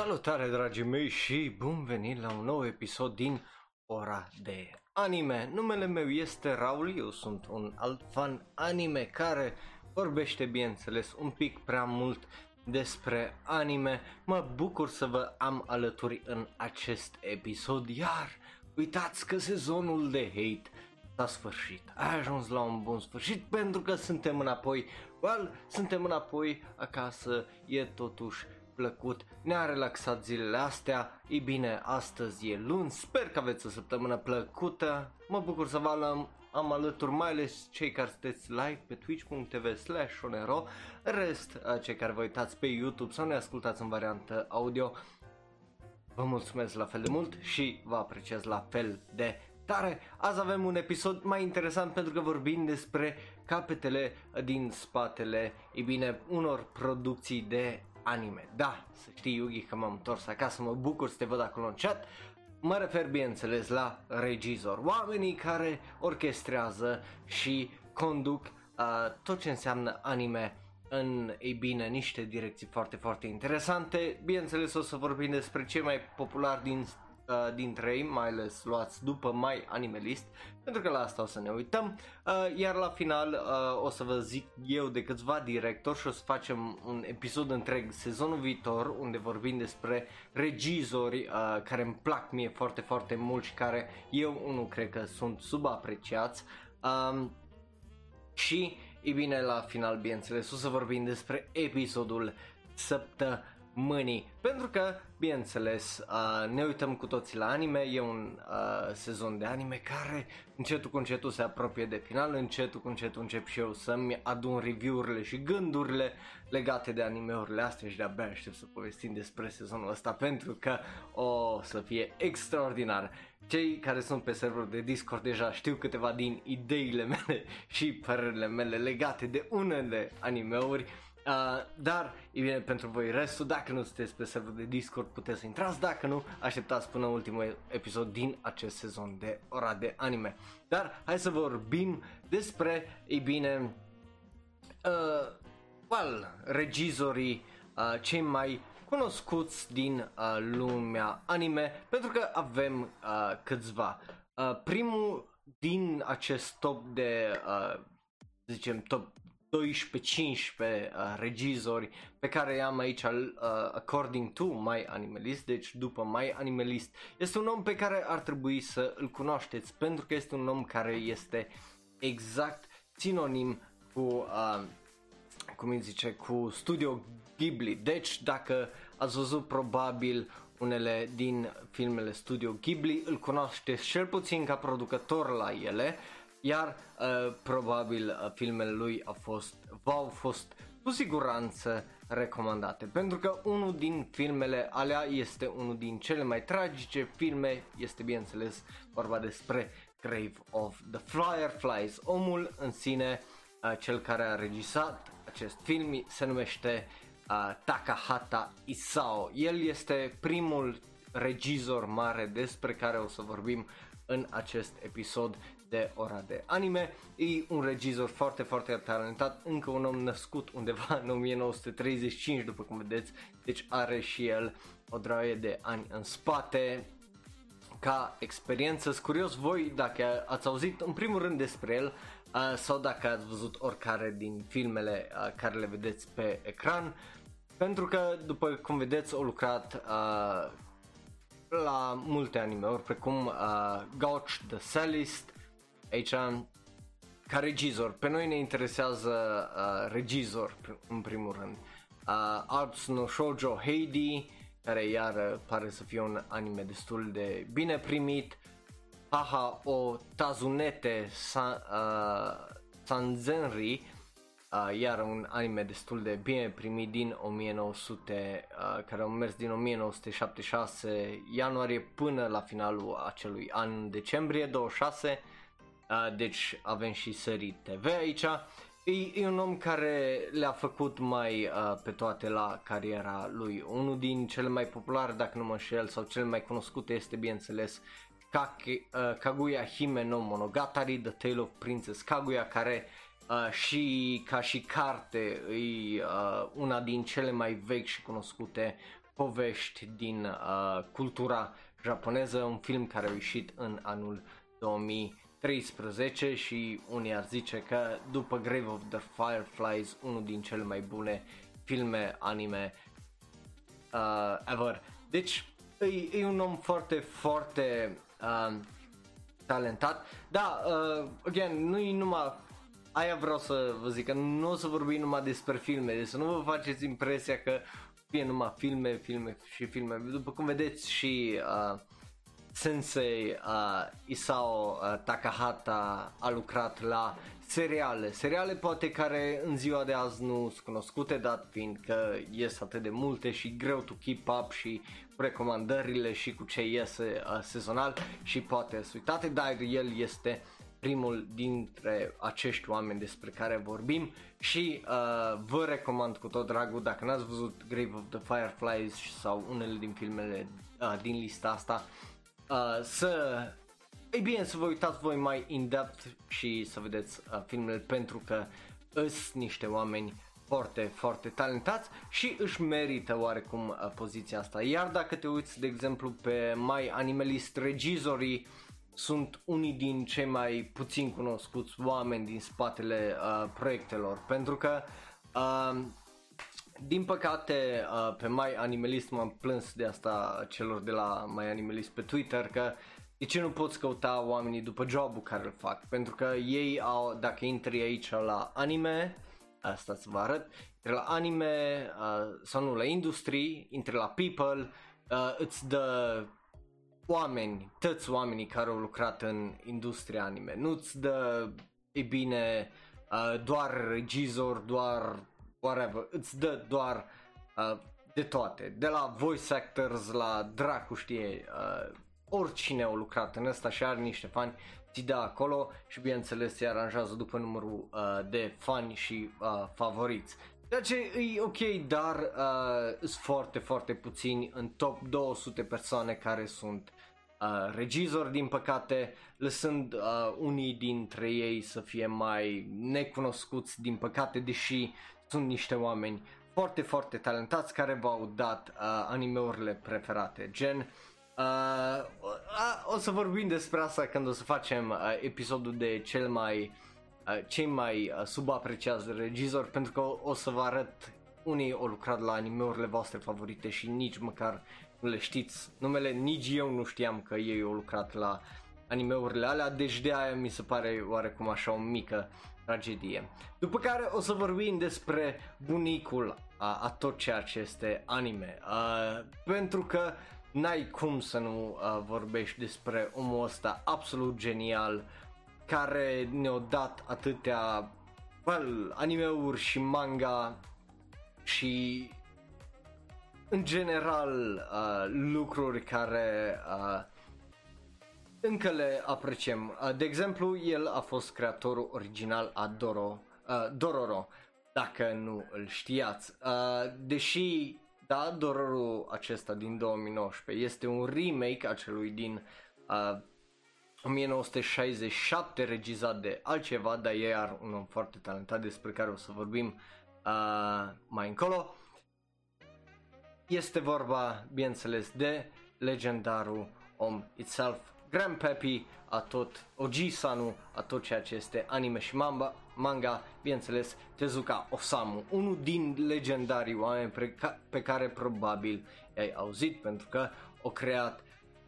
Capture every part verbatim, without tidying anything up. Salutare, dragii mei, și bun venit la un nou episod din Ora de Anime. Numele meu este Raul, eu sunt un alt fan anime care vorbește, bineînțeles, un pic prea mult despre anime. Mă bucur să vă am alături în acest episod, iar uitați că sezonul de hate s-a sfârșit. A ajuns la un bun sfârșit pentru că suntem înapoi. Well, suntem înapoi acasă, e totuși plăcut, ne-a relaxat zilele astea. Ei bine, astăzi e luni, sper că aveți o săptămână plăcută. Mă bucur să vă am, am alături, mai ales cei care sunteți live pe twitch punct tv slash onero, rest cei care vă uitați pe YouTube sau ne ascultați în variantă audio. Vă mulțumesc la fel de mult și vă apreciez la fel de tare. Azi avem un episod mai interesant pentru că vorbim despre capetele din spatele, ei bine, unor producții de anime. Da, să știi, Yugi, că m-am întors acasă, mă bucur să te văd acolo în chat. Mă refer, bineînțeles, la regizori, oamenii care orchestrează și conduc uh, tot ce înseamnă anime în, ei bine, niște direcții foarte, foarte interesante. Bineînțeles, o să vorbim despre cei mai populari din, uh, dintre ei, mai ales luați după My Anime List, pentru că la asta o să ne uităm. Uh, iar la final uh, o să vă zic eu de câțiva directori și o să facem un episod întreg sezonul viitor unde vorbim despre regizori uh, care îmi plac mie foarte, foarte mult și care eu, unul, cred că sunt subapreciați. Um, și, e bine, la final, bineînțeles, o să vorbim despre episodul săptămânii, pentru că, bineînțeles, uh, ne uităm cu toții la anime. E un uh, sezon de anime care încetul cu încetul se apropie de final, încetul cu încetul încep și eu să-mi adun review-urile și gândurile legate de anime-urile astea și de-abia aștept să povestim despre sezonul ăsta pentru că o să fie extraordinar. Cei care sunt pe serverul de Discord deja știu câteva din ideile mele și părerile mele legate de unele anime-uri. Uh, dar, e bine, pentru voi restul, dacă nu sunteți pe serverul de Discord, puteți să intrați, dacă nu, așteptați până ultimul episod din acest sezon de Ora de Anime. Dar hai să vorbim despre, e bine, uh, well, regizorii uh, cei mai cunoscuți din uh, lumea anime, pentru că avem uh, câțiva. Uh, primul din acest top de, uh, zicem, top doisprezece cincisprezece uh, regizori pe care i-am aici, uh, according to My Anime List, deci după My Anime List, este un om pe care ar trebui să îl cunoașteți pentru că este un om care este exact sinonim cu, uh, cum îi zice, cu Studio Ghibli. Deci dacă ați văzut probabil unele din filmele Studio Ghibli, îl cunoașteți cel puțin ca producător la ele. Iar uh, probabil uh, filmele lui au fost, v-au fost cu siguranță recomandate, pentru că unul din filmele alea este unul din cele mai tragice filme, este, bineînțeles, vorba despre Grave of the Fireflies. Omul în sine, uh, cel care a regizat acest film, se numește uh, Takahata Isao. El este primul regizor mare despre care o să vorbim în acest episod de Ora de Anime. E un regizor foarte, foarte talentat, încă un om născut undeva în o mie nouă sute treizeci și cinci, după cum vedeți, deci are și el o draie de ani în spate ca experiență. Sunt curios voi dacă ați auzit în primul rând despre el sau dacă ați văzut oricare din filmele care le vedeți pe ecran, pentru că, după cum vedeți, au lucrat la multe anime-uri, precum Gouch the Cellist. Aici, ca regizor, pe noi ne interesează uh, regizor în primul rând. Uh, Arts no Shoujo Heidi, care iar pare să fie un anime destul de bine primit. Haha o Tazunete San, uh, Sanzenri, uh, iar un anime destul de bine primit din o mie nouă sute, uh, care a mers din o mie nouă sute șaptezeci și șase ianuarie până la finalul acelui an, decembrie douăzeci și șase. Uh, deci avem și serii T V aici. E, e un om care le-a făcut mai uh, pe toate la cariera lui. Unul din cele mai populare, dacă nu mă înșel, sau cele mai cunoscute este, bineînțeles, Kake, uh, Kaguya Himeno Monogatari, The Tale of Princess Kaguya, care uh, și ca și carte e uh, una din cele mai vechi și cunoscute povești din uh, cultura japoneză, un film care a ieșit în anul două mii treisprezece și unii ar zice că după Grave of the Fireflies, unul din cele mai bune filme anime uh, ever. Deci e, e un om foarte, foarte uh, talentat. Da, uh, again, nu-i numai... Aia vreau să vă zic, că nu o să vorbim numai despre filme, deci să nu vă faceți impresia că fie numai filme, filme și filme. După cum vedeți și uh, Sensei uh, Isao uh, Takahata a lucrat la seriale. Seriale poate care în ziua de azi nu sunt cunoscute, dat fiind că ies atât de multe și greu to keep up și cu recomandările și cu ce iese uh, sezonal și poate să uitate, dar el este primul dintre acești oameni despre care vorbim și uh, vă recomand cu tot dragul, dacă n-ați văzut Grave of the Fireflies sau unele din filmele uh, din lista asta, uh, să, ei bine, să vă uitați voi mai in-depth și să vedeți uh, filmele, pentru că sunt niște oameni foarte, foarte talentați și își merită oarecum uh, poziția asta. Iar dacă te uiți, de exemplu, pe My Animalist, regizorii sunt unii din cei mai puțin cunoscuți oameni din spatele uh, proiectelor, pentru că uh, din păcate uh, pe My Animalist m-am plâns de asta celor de la My Animalist pe Twitter, că de ce nu poți căuta oamenii după jobul care îl fac, pentru că ei au, dacă intri aici la anime, asta să vă arăt, intri la anime uh, sau nu, la industry, intri la people, uh, îți dă oameni, toți oamenii care au lucrat în industria anime, nu-ți dă, e bine, uh, doar regizor, doar whatever, îți dă doar uh, de toate, de la voice actors la dracu știe, uh, oricine au lucrat în asta și are niște fani, ți dă acolo și bineînțeles se aranjează după numărul uh, de fani și uh, favoriți. Ceea ce e ok, dar uh, sunt foarte, foarte puțini în top două sute persoane care sunt uh, regizori, din păcate, lăsând uh, unii dintre ei să fie mai necunoscuți, din păcate, deși sunt niște oameni foarte, foarte talentați care v-au dat uh, anime-urile preferate, gen... Uh, o să vorbim despre asta când o să facem uh, episodul de cel mai... cei mai subapreciați regizori, pentru că o, o să vă arăt unii au lucrat la anime-urile voastre favorite și nici măcar nu le știți numele, nici eu nu știam că ei au lucrat la anime-urile alea, deci de aia mi se pare oarecum așa o mică tragedie. După care o să vorbim despre bunicul a, a tot ceea ce este anime, uh, pentru că n-ai cum să nu uh, vorbești despre omul ăsta absolut genial, care ne-au dat atâtea well, anime-uri și manga și în general uh, lucruri care uh, încă le apreciem. Uh, de exemplu, el a fost creatorul original a Doro, uh, Dororo, dacă nu îl știați. Uh, deși, da, Dororo acesta din două mii nouăsprezece este un remake a celui din... Uh, o mie nouă sute șaizeci și șapte, regizat de altceva, dar e iar un om foarte talentat despre care o să vorbim uh, mai încolo. Este vorba, bineînțeles, de legendarul om itself, Grandpappy, a tot Oji-sanu, a tot ceea ce este anime și manga, manga, bineînțeles Tezuka Osamu, unul din legendarii oameni pe care probabil i-ai auzit, pentru că o creat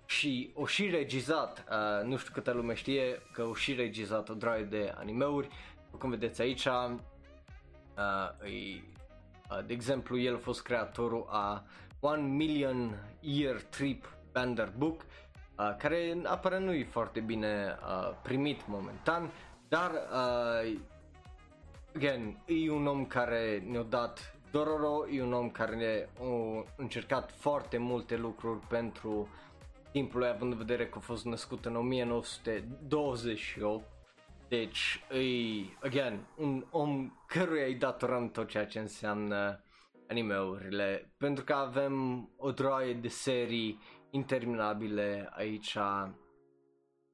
și o și regizat, uh, nu știu câtă lume știe că o și regizat o draie de animeuri. Cum vedeți aici, uh, e, uh, de exemplu, el a fost creatorul a One Million Year Trip Bender Book, uh, care aparent nu e foarte bine uh, primit momentan, dar uh, again, e un om care ne-a dat Dororo, e un om care a încercat foarte multe lucruri pentru timpul, având în vedere că a fost născut în o mie nouă sute douăzeci și opt, deci e, again, un om căruia îi datorăm tot ceea ce înseamnă anime-urile, pentru că avem o droaie de serii interminabile aici,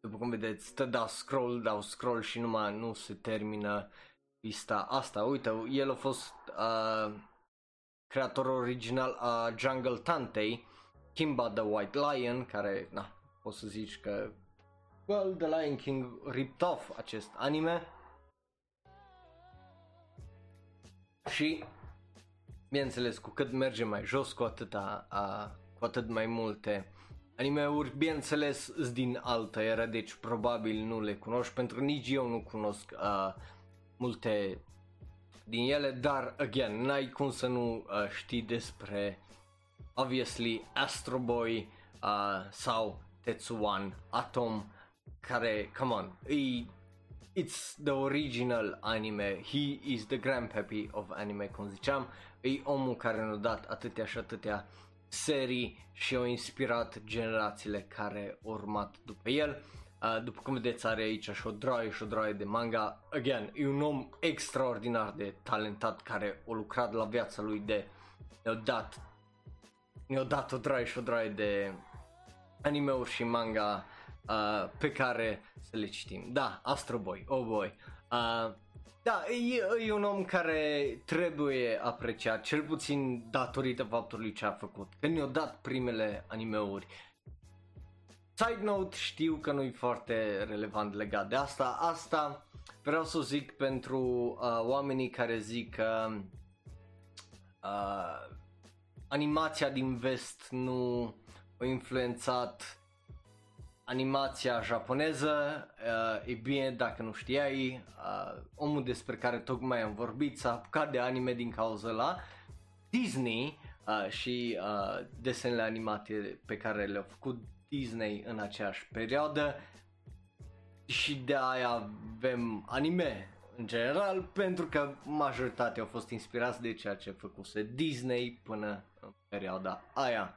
după cum vedeți, stă, dau scroll, dau scroll și numai nu se termină lista asta. Uite, el a fost uh, creatorul original a Jungle Tantei, Kimba the White Lion, care, na, poți să zici că, well, The Lion King ripped off acest anime. Și, bineînțeles, cu cât merge mai jos, cu, atâta, a, cu atât mai multe anime-uri, bineînțeles, sunt din altă era, deci probabil nu le cunoști, pentru că nici eu nu cunosc a, multe din ele, dar, again, n-ai cum să nu uh, știi despre, obviously, Astro Boy uh, sau Tetsuwan Atom, care, come on, e, it's the original anime, he is the grandpappy of anime, cum ziceam, e omul care ne-a dat atâtea și atâtea serii și a inspirat generațiile care au urmat după el. Uh, după cum vedeți, are aici și o droaie și o droaie de manga. Again, e un om extraordinar de talentat care a lucrat la viața lui de... Ne-a dat, ne-a dat o droaie și o droaie de anime-uri și manga uh, pe care să le citim. Da, Astro Boy, oh boy. Uh, da, e, e un om care trebuie apreciat, cel puțin datorită faptului ce a făcut. Că ne-a dat primele anime-uri. Side note, știu că nu e foarte relevant legat de asta, asta vreau să o zic pentru uh, oamenii care zic că uh, uh, animația din vest nu a influențat animația japoneză, uh, e bine, dacă nu știai, uh, omul despre care tocmai am vorbit s-a apucat de anime din cauza la Disney uh, și uh, desenele animate pe care le-au făcut Disney în aceeași perioadă, și de aia avem anime în general, pentru că majoritatea au fost inspirați de ceea ce făcuse Disney până în perioada aia,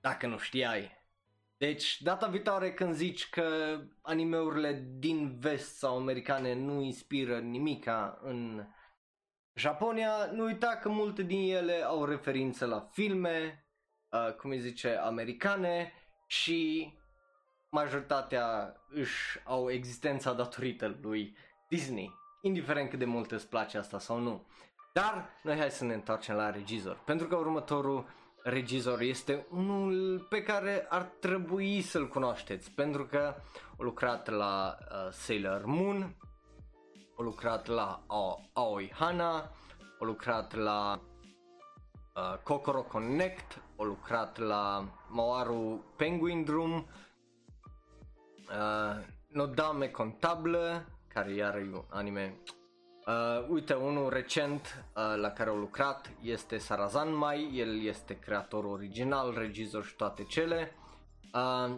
dacă nu știai. Deci data viitoare când zici că animeurile din vest sau americane nu inspiră nimica în Japonia, nu uita că multe din ele au referințe la filme, uh, cum îi zice, americane, și majoritatea își au existența datorită lui Disney, indiferent cât de mult îți place asta sau nu. Dar noi hai să ne întoarcem la regizor, pentru că următorul regizor este unul pe care ar trebui să-l cunoașteți, pentru că a lucrat la uh, Sailor Moon, a lucrat la Aoi Hana, a lucrat la uh, Kokoro Connect, a lucrat la Mawaru Penguin Drum, uh, Nodame Contabilă, care iară e un anime. Uh, uite, unul recent uh, la care au lucrat este Sarazanmai, el este creatorul original, regizor și toate cele. Uh,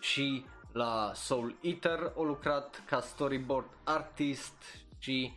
și la Soul Eater au lucrat ca storyboard artist și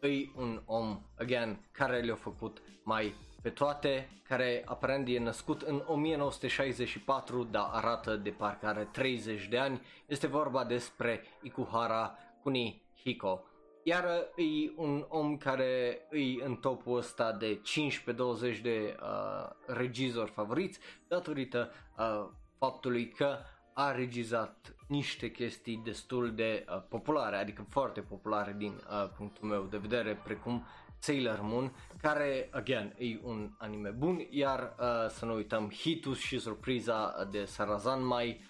îi un om, again, care le-a făcut mai pe toate, care aparent e născut în o mie nouă sute șaizeci și patru, dar arată de parcă are treizeci de ani. Este vorba despre Ikuhara Kunihiko. Iar e un om care e în topul ăsta de cincisprezece douăzeci de uh, regizori favoriți, datorită uh, faptului că a regizat niște chestii destul de uh, populare, adică foarte populare din uh, punctul meu de vedere, precum Sailor Moon, care, again, e un anime bun, iar uh, să nu uităm hitul și surpriza de Sarazanmai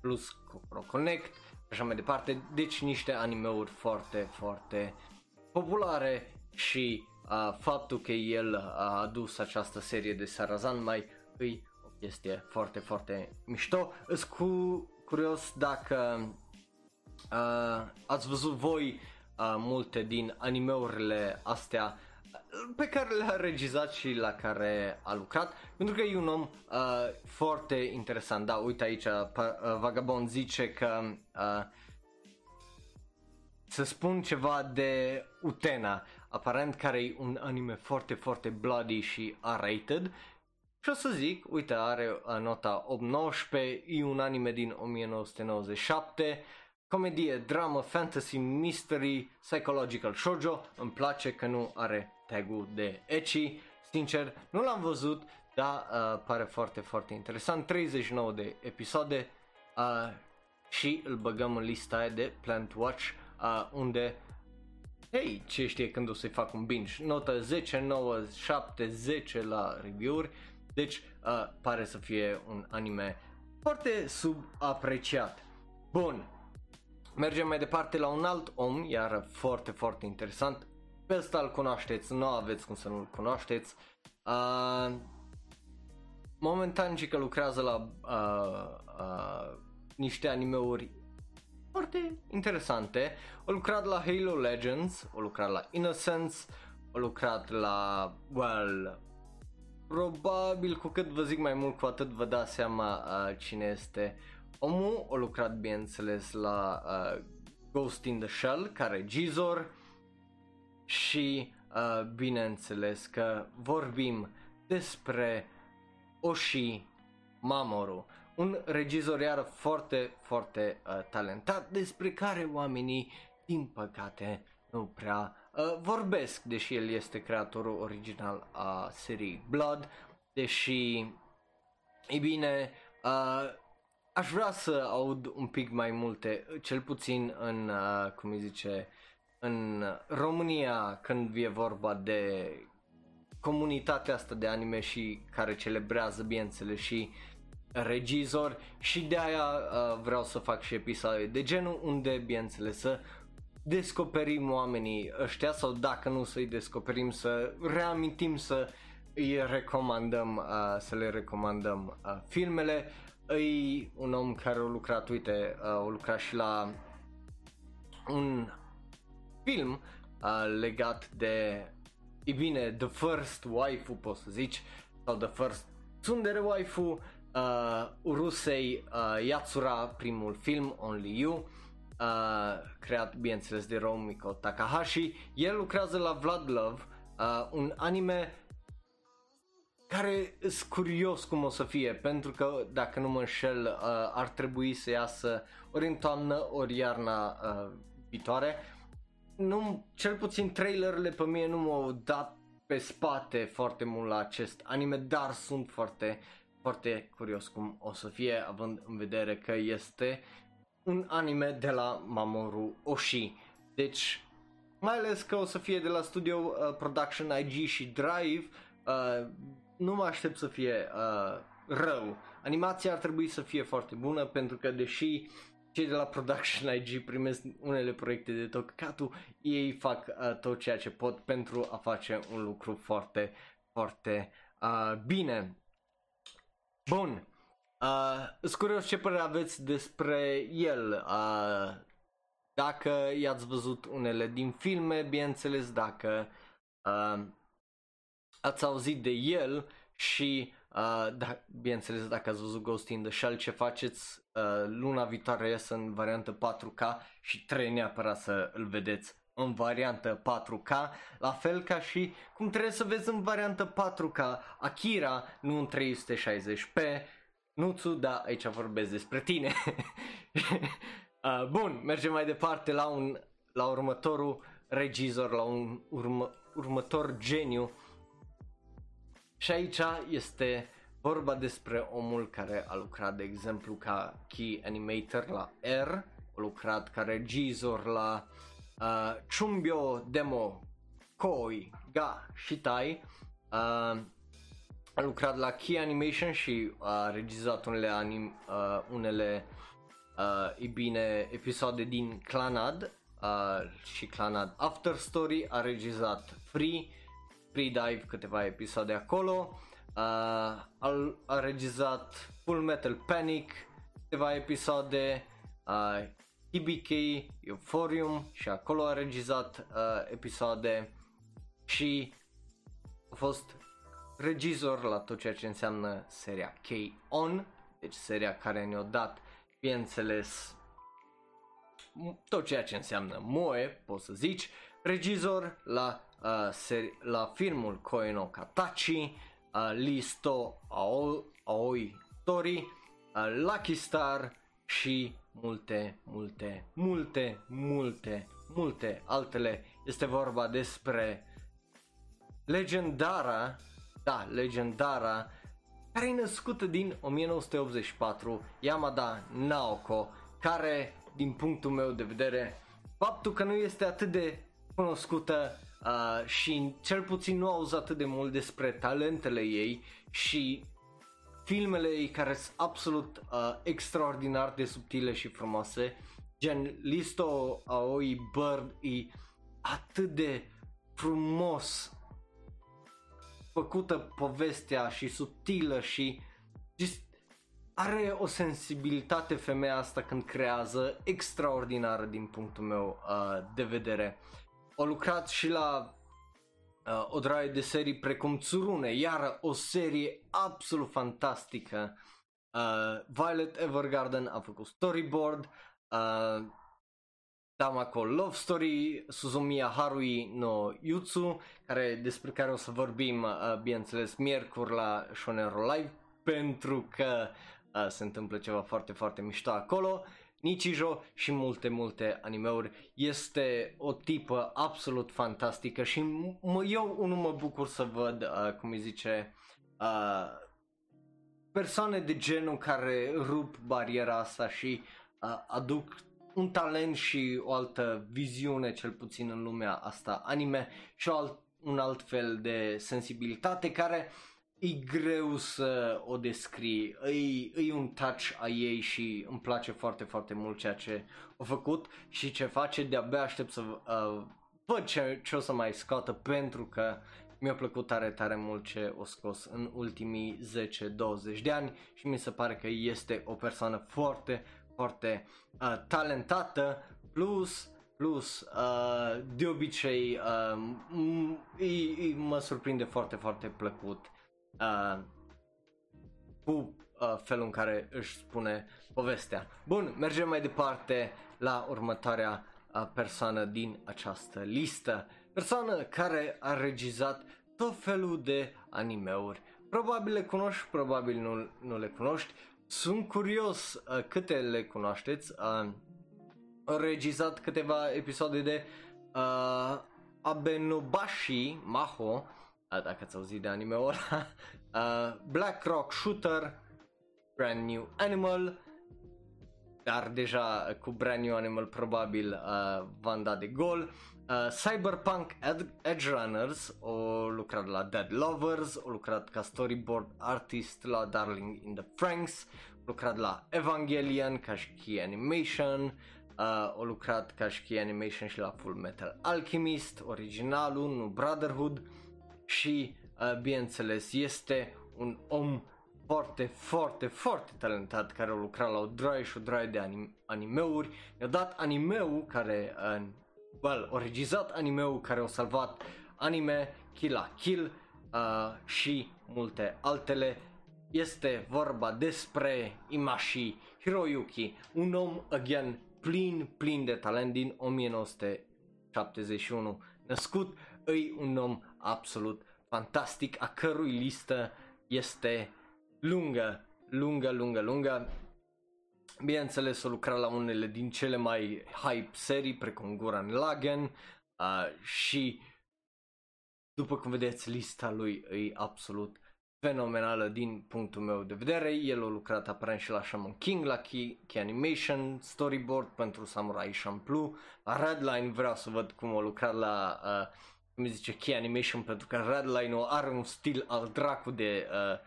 plus Kokoro Connect, așa mai departe, deci niște anime-uri foarte, foarte populare, și uh, faptul că el a adus această serie de Sarazanmai e o chestie foarte, foarte mișto. Îs cu curios dacă uh, ați văzut voi Uh, multe din animeurile astea pe care le-a regizat și la care a lucrat, pentru că e un om uh, foarte interesant. Da, uite aici Vagabond zice că uh, să spun ceva de Utena, aparent, care e un anime foarte, foarte bloody și R-rated, și o să zic, uite, are nota opt nouăsprezece, e un anime din o mie nouă sute nouăzeci și șapte, comedie, dramă, fantasy, mystery, psychological shoujo. Îmi place că nu are tag-ul de ecchi. Sincer, nu l-am văzut, dar uh, pare foarte, foarte interesant. treizeci și nouă de episoade uh, și îl băgăm în lista de Plant Watch, uh, unde Hei, ce știe când o să-i fac un binge? Notă zece, nouă, șapte, zece la review-uri. Deci uh, pare să fie un anime foarte subapreciat. Bun, mergem mai departe la un alt om, iar foarte, foarte interesant. Pe ăsta îl cunoașteți, nu aveți cum să nu-l cunoașteți. Uh, momentan și că lucrează la uh, uh, niște animeuri foarte interesante. O lucrat la Halo Legends, o lucrat la Innocence, o lucrat la, well, probabil cu cât vă zic mai mult, cu atât vă dați seama uh, cine este omul. O lucrat, bineînțeles, la uh, Ghost in the Shell, care e Gizor. Și, uh, bineînțeles, că vorbim despre Oshii Mamoru, un regizor iar foarte, foarte uh, talentat, despre care oamenii, din păcate, nu prea uh, vorbesc, deși el este creatorul original a seriei Blood, deși, ei bine, uh, aș vrea să aud un pic mai multe, cel puțin în, uh, cum îi zice, în România, când e vorba de comunitatea asta de anime și care celebrează, bineînțeles, și regizor, și de aia uh, vreau să fac și episoade de genul unde, bineînțeles, să descoperim oamenii ăștia, sau dacă nu să-i descoperim, să reamintim, să îi recomandăm, uh, să le recomandăm uh, filmele. E un om care a lucrat, uite, uh, a lucrat și la un film uh, legat de, e bine, The First Waifu, poți să zici, sau The First Tsundere Waifu, uh, Urusei uh, Yatsura, primul film, Only You, uh, creat, bineînțeles, de Romiko Takahashi. El lucrează la Vlad Love, uh, un anime care e curios cum o să fie, pentru că, dacă nu mă înșel, uh, ar trebui să iasă ori în toamnă, ori iarna uh, viitoare. Nu, cel puțin trailerele pe mine nu m-au dat pe spate foarte mult la acest anime, dar sunt foarte, foarte curios cum o să fie, având în vedere că este un anime de la Mamoru Oshii. Deci, mai ales că o să fie de la studio uh, Production I G și Drive, uh, nu mă aștept să fie uh, rău. Animația ar trebui să fie foarte bună, pentru că, deși cei de la Production I G primesc unele proiecte de tot căcatul, ei fac uh, tot ceea ce pot pentru a face un lucru foarte, foarte uh, bine. Bun, uh, sunt curios ce părere aveți despre el, uh, dacă i-ați văzut unele din filme, bineînțeles, dacă uh, ați auzit de el și... Uh, da, bineînțeles, dacă ați văzut Ghost in the Shell, ce faceți? Uh, luna viitoare iasă în variantă patru K și trei neapărat să îl vedeți în variantă patru K, la fel ca și cum trebuie să vezi în variantă patru K Akira, nu în trei sute șaizeci p. Nuțu, da, aici vorbesc despre tine. uh, Bun, mergem mai departe la un, la următorul regizor, la un urmă, următor geniu. Și aici este vorba despre omul care a lucrat, de exemplu, ca key animator la R, a lucrat ca regizor la uh, Chuunibyou Demo Koi ga Shitai, uh, a lucrat la key animation și a regizat unele, anim, uh, unele uh, e bine, episoade din Clannad uh, și Clannad After Story, a regizat Free, Dive, câteva episoade acolo, uh, a, a regizat Full Metal Panic, câteva episoade, uh, T B K, Euphorium, și acolo a regizat uh, episoade, și a fost regizor la tot ceea ce înseamnă seria K-On, deci seria care ne-a dat, bineînțeles, tot ceea ce înseamnă moe, poți să zici, regizor la Uh, seri- la filmul Koe no Katachi, uh, Listo Ao- Aoi Tori, uh, Lucky Star și multe, multe, multe, multe, multe altele. Este vorba despre legendara, da, legendara, care e născută din o mie nouă sute optzeci și patru, Yamada Naoko, care, din punctul meu de vedere, faptul că nu este atât de cunoscută uh, și cel puțin nu auzi atât de mult despre talentele ei și filmele ei care sunt absolut uh, extraordinar de subtile și frumoase, gen Listo Aoi Bird e atât de frumos făcută povestea și subtilă și just, are o sensibilitate femeia asta când creează extraordinară din punctul meu uh, de vedere. O lucrat și la uh, o draie de serii precum Tsurune, iară o serie absolut fantastică. Uh, Violet Evergarden a făcut storyboard, uh, Tamako Love Story, Suzumiya Harui no Yutsu, care, despre care o să vorbim, uh, bineînțeles, miercuri la Shonero Live, pentru că uh, se întâmplă ceva foarte, foarte mișto acolo, Nichijou și multe, multe animeuri. Este o tipă absolut fantastică și m- eu unul mă bucur să văd, uh, cum îi zice, uh, persoane de genul care rup bariera asta și uh, aduc un talent și o altă viziune, cel puțin în lumea asta anime, și o alt, un alt fel de sensibilitate care e greu să o descrii, e, e un touch a ei și îmi place foarte, foarte mult ceea ce a făcut și ce face. De-abia aștept să uh, văd ce, ce o să mai scoată, pentru că mi-a plăcut tare, tare mult ce o scos în ultimii zece douăzeci de ani și mi se pare că este o persoană foarte, foarte uh, talentată, plus, plus uh, de obicei uh, e, e, mă surprinde foarte, foarte plăcut Uh, cu uh, felul în care își spune povestea. Bun, mergem mai departe la următoarea uh, persoană din această listă. Persoană care a regizat tot felul de animeuri. Probabil le cunoști, probabil nu, nu le cunoști. Sunt curios uh, câte le cunoașteți. Uh, a regizat câteva episoade de uh, Abenobashi Maho, dacă ați auzit de anime-ul ăla, uh, Black Rock Shooter, Brand New Animal, dar deja cu Brand New Animal probabil uh, v-am dat de gol, uh, Cyberpunk Edgerunners, o lucrat la Dead Lovers, o lucrat ca storyboard artist la Darling in the Franxx, o lucrat la Evangelion ca și Key Animation, Uh, o lucrat ca și Key Animation și la Full Metal Alchemist, originalul, nu Brotherhood. Și, uh, bineînțeles, este un om foarte, foarte, foarte talentat care a lucrat la o draie și o draie de anim- animeuri. I-a dat anime-ul care, uh, well, a regizat anime-ul care a salvat anime, Kill la Kill uh, și multe altele. Este vorba despre Imaishi Hiroyuki, un om, again, plin, plin de talent, din o mie nouă sute șaptezeci și unu născut. Îi un om absolut fantastic, a cărui listă este lungă, lungă, lungă, lungă. Bineînțeles, o lucra la unele din cele mai hype serii, precum Gurren Lagann, uh, și, după cum vedeți, lista lui e absolut fenomenală din punctul meu de vedere. El a lucrat aparent și la Shaman King, la Key, Key Animation, storyboard pentru Samurai Champloo, la Redline vreau să văd cum a lucrat la... Uh, cum îi zice, Key Animation, pentru că Redline-ul are un stil al dracu de uh,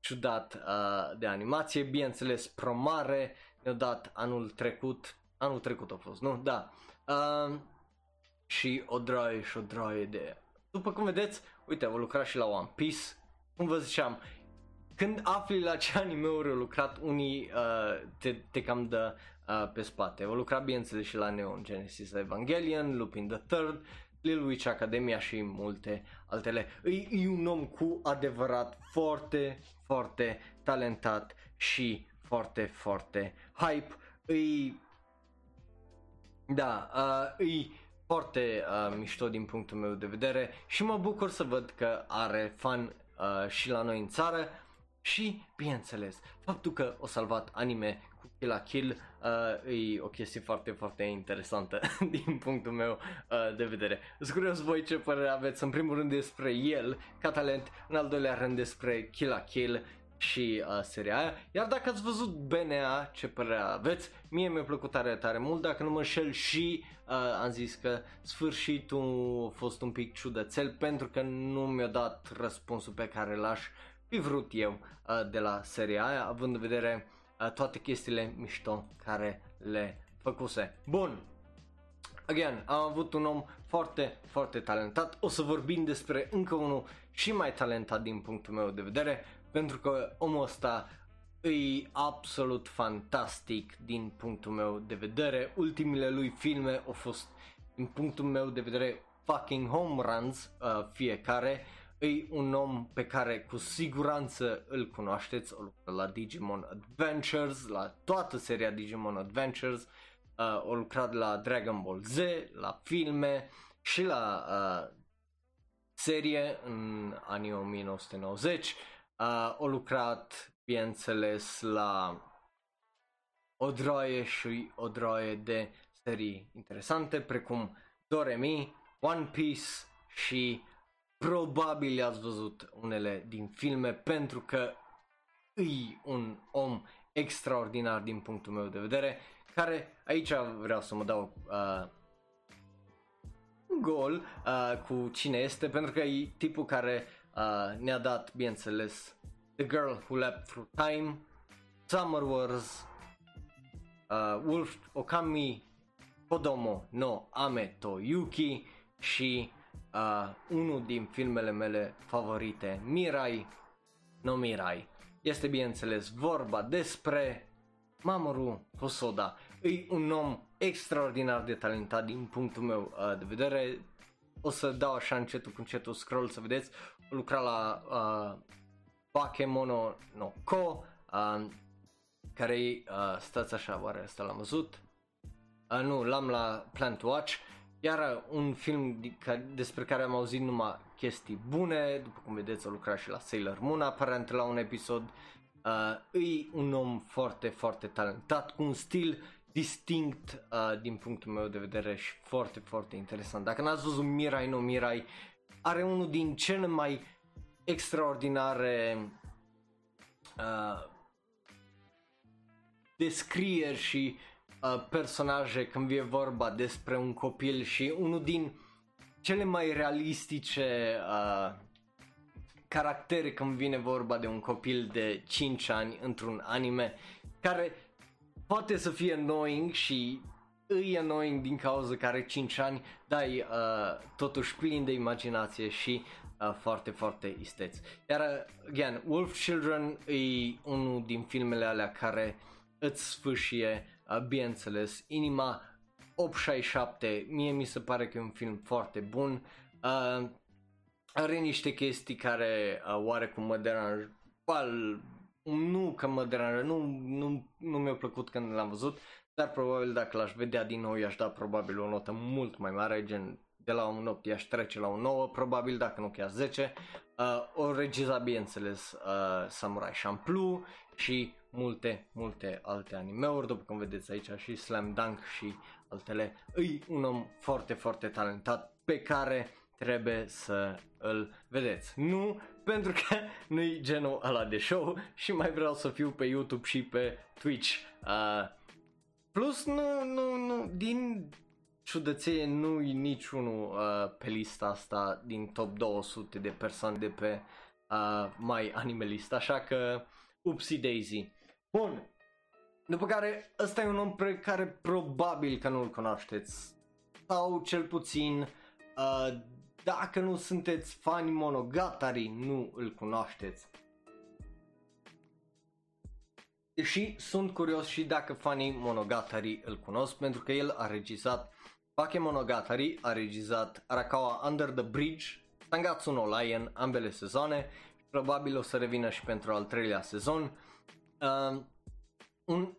ciudat uh, de animație. Bineînțeles, promare ne-a dat anul trecut, anul trecut a fost, nu? Da. Uh, și o draie și o draie de... După cum vedeți, uite, vă lucra și la One Piece, cum vă ziceam, când afli la ce anime-uri au lucrat, unii uh, te, te cam dă uh, pe spate. Vă lucra, bineînțeles, și la Neon Genesis Evangelion, Lupin the Third, Little Witch Academia și multe altele. E, e un om cu adevărat foarte, foarte talentat și foarte, foarte hype. E, da, uh, e foarte uh, mișto din punctul meu de vedere și mă bucur să văd că are fan uh, și la noi în țară și, bineînțeles, faptul că o salvat anime Kill la Kill uh, e o chestie foarte, foarte interesantă din punctul meu uh, de vedere. Sunt curios voi ce părere aveți, în primul rând despre el ca talent, în al doilea rând despre Kill la Kill și uh, seria aia. Iar dacă ați văzut B N A, ce părere aveți? Mie mi-a plăcut tare, tare mult, dacă nu mă înșel și uh, am zis că sfârșitul a fost un pic ciudățel pentru că nu mi-a dat răspunsul pe care l-aș fi vrut eu uh, de la seria aia, având în vedere uh, toate chestiile mișto care le făcuse. Bun! Again, am avut un om foarte, foarte talentat, o să vorbim despre încă unul și mai talentat din punctul meu de vedere, pentru că omul ăsta e absolut fantastic din punctul meu de vedere. Ultimile lui filme au fost, din punctul meu de vedere, fucking home runs uh, fiecare. E un om pe care cu siguranță îl cunoașteți, o lucrat la Digimon Adventures, la toată seria Digimon Adventures, Uh, o lucrat la Dragon Ball Z, la filme și la uh, serie în anii nouăsprezece nouăzeci, uh, o lucrat, bineînțeles, la o droaie și o droaie de serii interesante precum Doremi, One Piece și probabil ați văzut unele din filme pentru că îi un om extraordinar din punctul meu de vedere, care aici vreau să mă dau uh, gol uh, cu cine este, pentru că e tipul care uh, ne-a dat, bineînțeles, The Girl Who Leapt Through Time, Summer Wars, uh, Wolf Okami Kodomo no Ame to Yuki și uh, unul din filmele mele favorite, Mirai no Mirai. Este, bineînțeles, vorba despre Mamoru Hosoda. E un om extraordinar de talentat din punctul meu uh, de vedere. O să dau așa încetul cu încetul scroll să vedeți. Lucra la uh, Bakemono no Ko, uh, care e, uh, stați așa, oare asta l-am văzut? Uh, nu, l-am la Plant Watch. Iar un film despre care am auzit numai chestii bune, după cum vedeți o lucra și la Sailor Moon, aparent la un episod. Uh, e un om foarte, foarte talentat, cu un stil distinct uh, din punctul meu de vedere și foarte, foarte interesant. Dacă n-ați văzut Mirai no Mirai, are unul din cele mai extraordinare uh, descrieri și uh, personaje când e vorba despre un copil și unul din cele mai realistice uh, caractere când vine vorba de un copil de cinci ani într-un anime, care poate să fie annoying și îi annoying din cauza că are cinci ani, dar e uh, totuși plin de imaginație și uh, foarte, foarte isteț. Iar, again, Wolf Children e unul din filmele alea care îți sfâșie, uh, bineînțeles, inima. Opt șaizeci și șapte, mie mi se pare că e un film foarte bun. Uh, Are niște chestii care uh, oarecum mă deranjează, nu că mă deranjează, nu, nu, nu mi-a plăcut când l-am văzut, dar probabil dacă l-aș vedea din nou i-aș da probabil o notă mult mai mare, gen de la un opt i-aș trece la un nouă, probabil, dacă nu chiar zece. Uh, o regiza, bineînțeles, uh, Samurai Champloo și multe, multe alte anime-uri, după cum vedeți aici și Slam Dunk și altele. E un om foarte, foarte talentat pe care trebuie să îl vedeți. Nu, pentru că nu-i genul ăla de show și mai vreau să fiu pe YouTube și pe Twitch. Uh, plus, nu, nu, nu, din ciudăție nu-i niciunul uh, pe lista asta din top două sute de persoane de pe uh, My Anime List, așa că upsi daisy. Bun, după care ăsta e un om pe care probabil că nu-l cunoașteți sau cel puțin uh, dacă nu sunteți fani Monogatari, nu îl cunoașteți. Deși sunt curios și dacă fanii Monogatari îl cunosc, pentru că el a regizat Bakemonogatari, a regizat Arakawa Under the Bridge, Sangatsu no Lion, ambele sezoane, probabil o să revină și pentru al treilea sezon. Uh, un,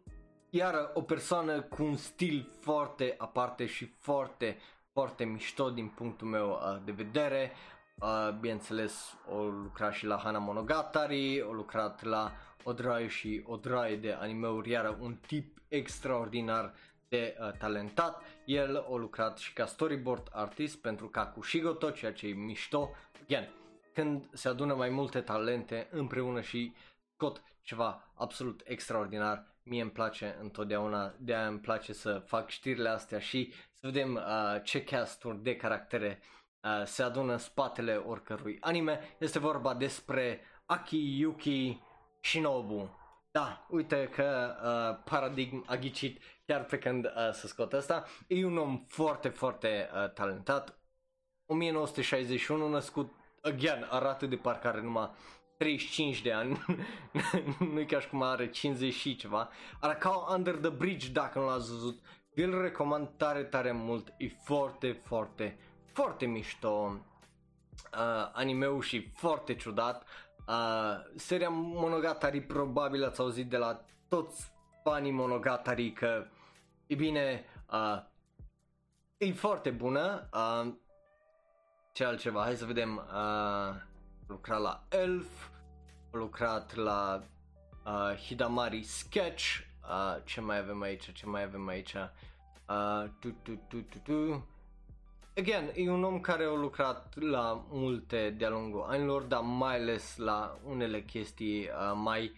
iară o persoană cu un stil foarte aparte și foarte foarte mișto din punctul meu de vedere. Uh, bineînțeles, o lucrat și la Hana Monogatari, o lucrat la o draie și o draie de anime-uri, iară un tip extraordinar de uh, talentat. El o lucrat și ca storyboard artist pentru Kakushigoto, ceea ce e mișto. Again, când se adună mai multe talente împreună și scot ceva absolut extraordinar. Mie îmi place întotdeauna, de-aia îmi place să fac știrile astea și să vedem uh, ce casturi de caractere uh, se adună în spatele oricărui anime. Este vorba despre Akiyuki Shinobu. Da, uite că uh, Paradigm a ghicit chiar trecând uh, să scot asta. E un om foarte, foarte uh, talentat. o mie nouă sute șaizeci și unu născut, again, arată de parcă are numai treizeci și cinci de ani. Nu-i ca și cum are cincizeci și ceva. Arakawa Under the Bridge, dacă nu l-ați văzut, vi-l recomand tare, tare mult. E foarte, foarte, foarte mișto uh, anime-ul și foarte ciudat. Uh, seria Monogatari probabil ați auzit de la toți fanii Monogatari că e bine, uh, e foarte bună. Uh, ce altceva, hai să vedem, uh, a lucrat la Elf, a lucrat la uh, Hidamari Sketch, uh, ce mai avem aici, ce mai avem aici, uh, tu, tu, tu, tu, tu. Again, e un om care a lucrat la multe de-a lungul anilor, dar mai ales la unele chestii uh, mai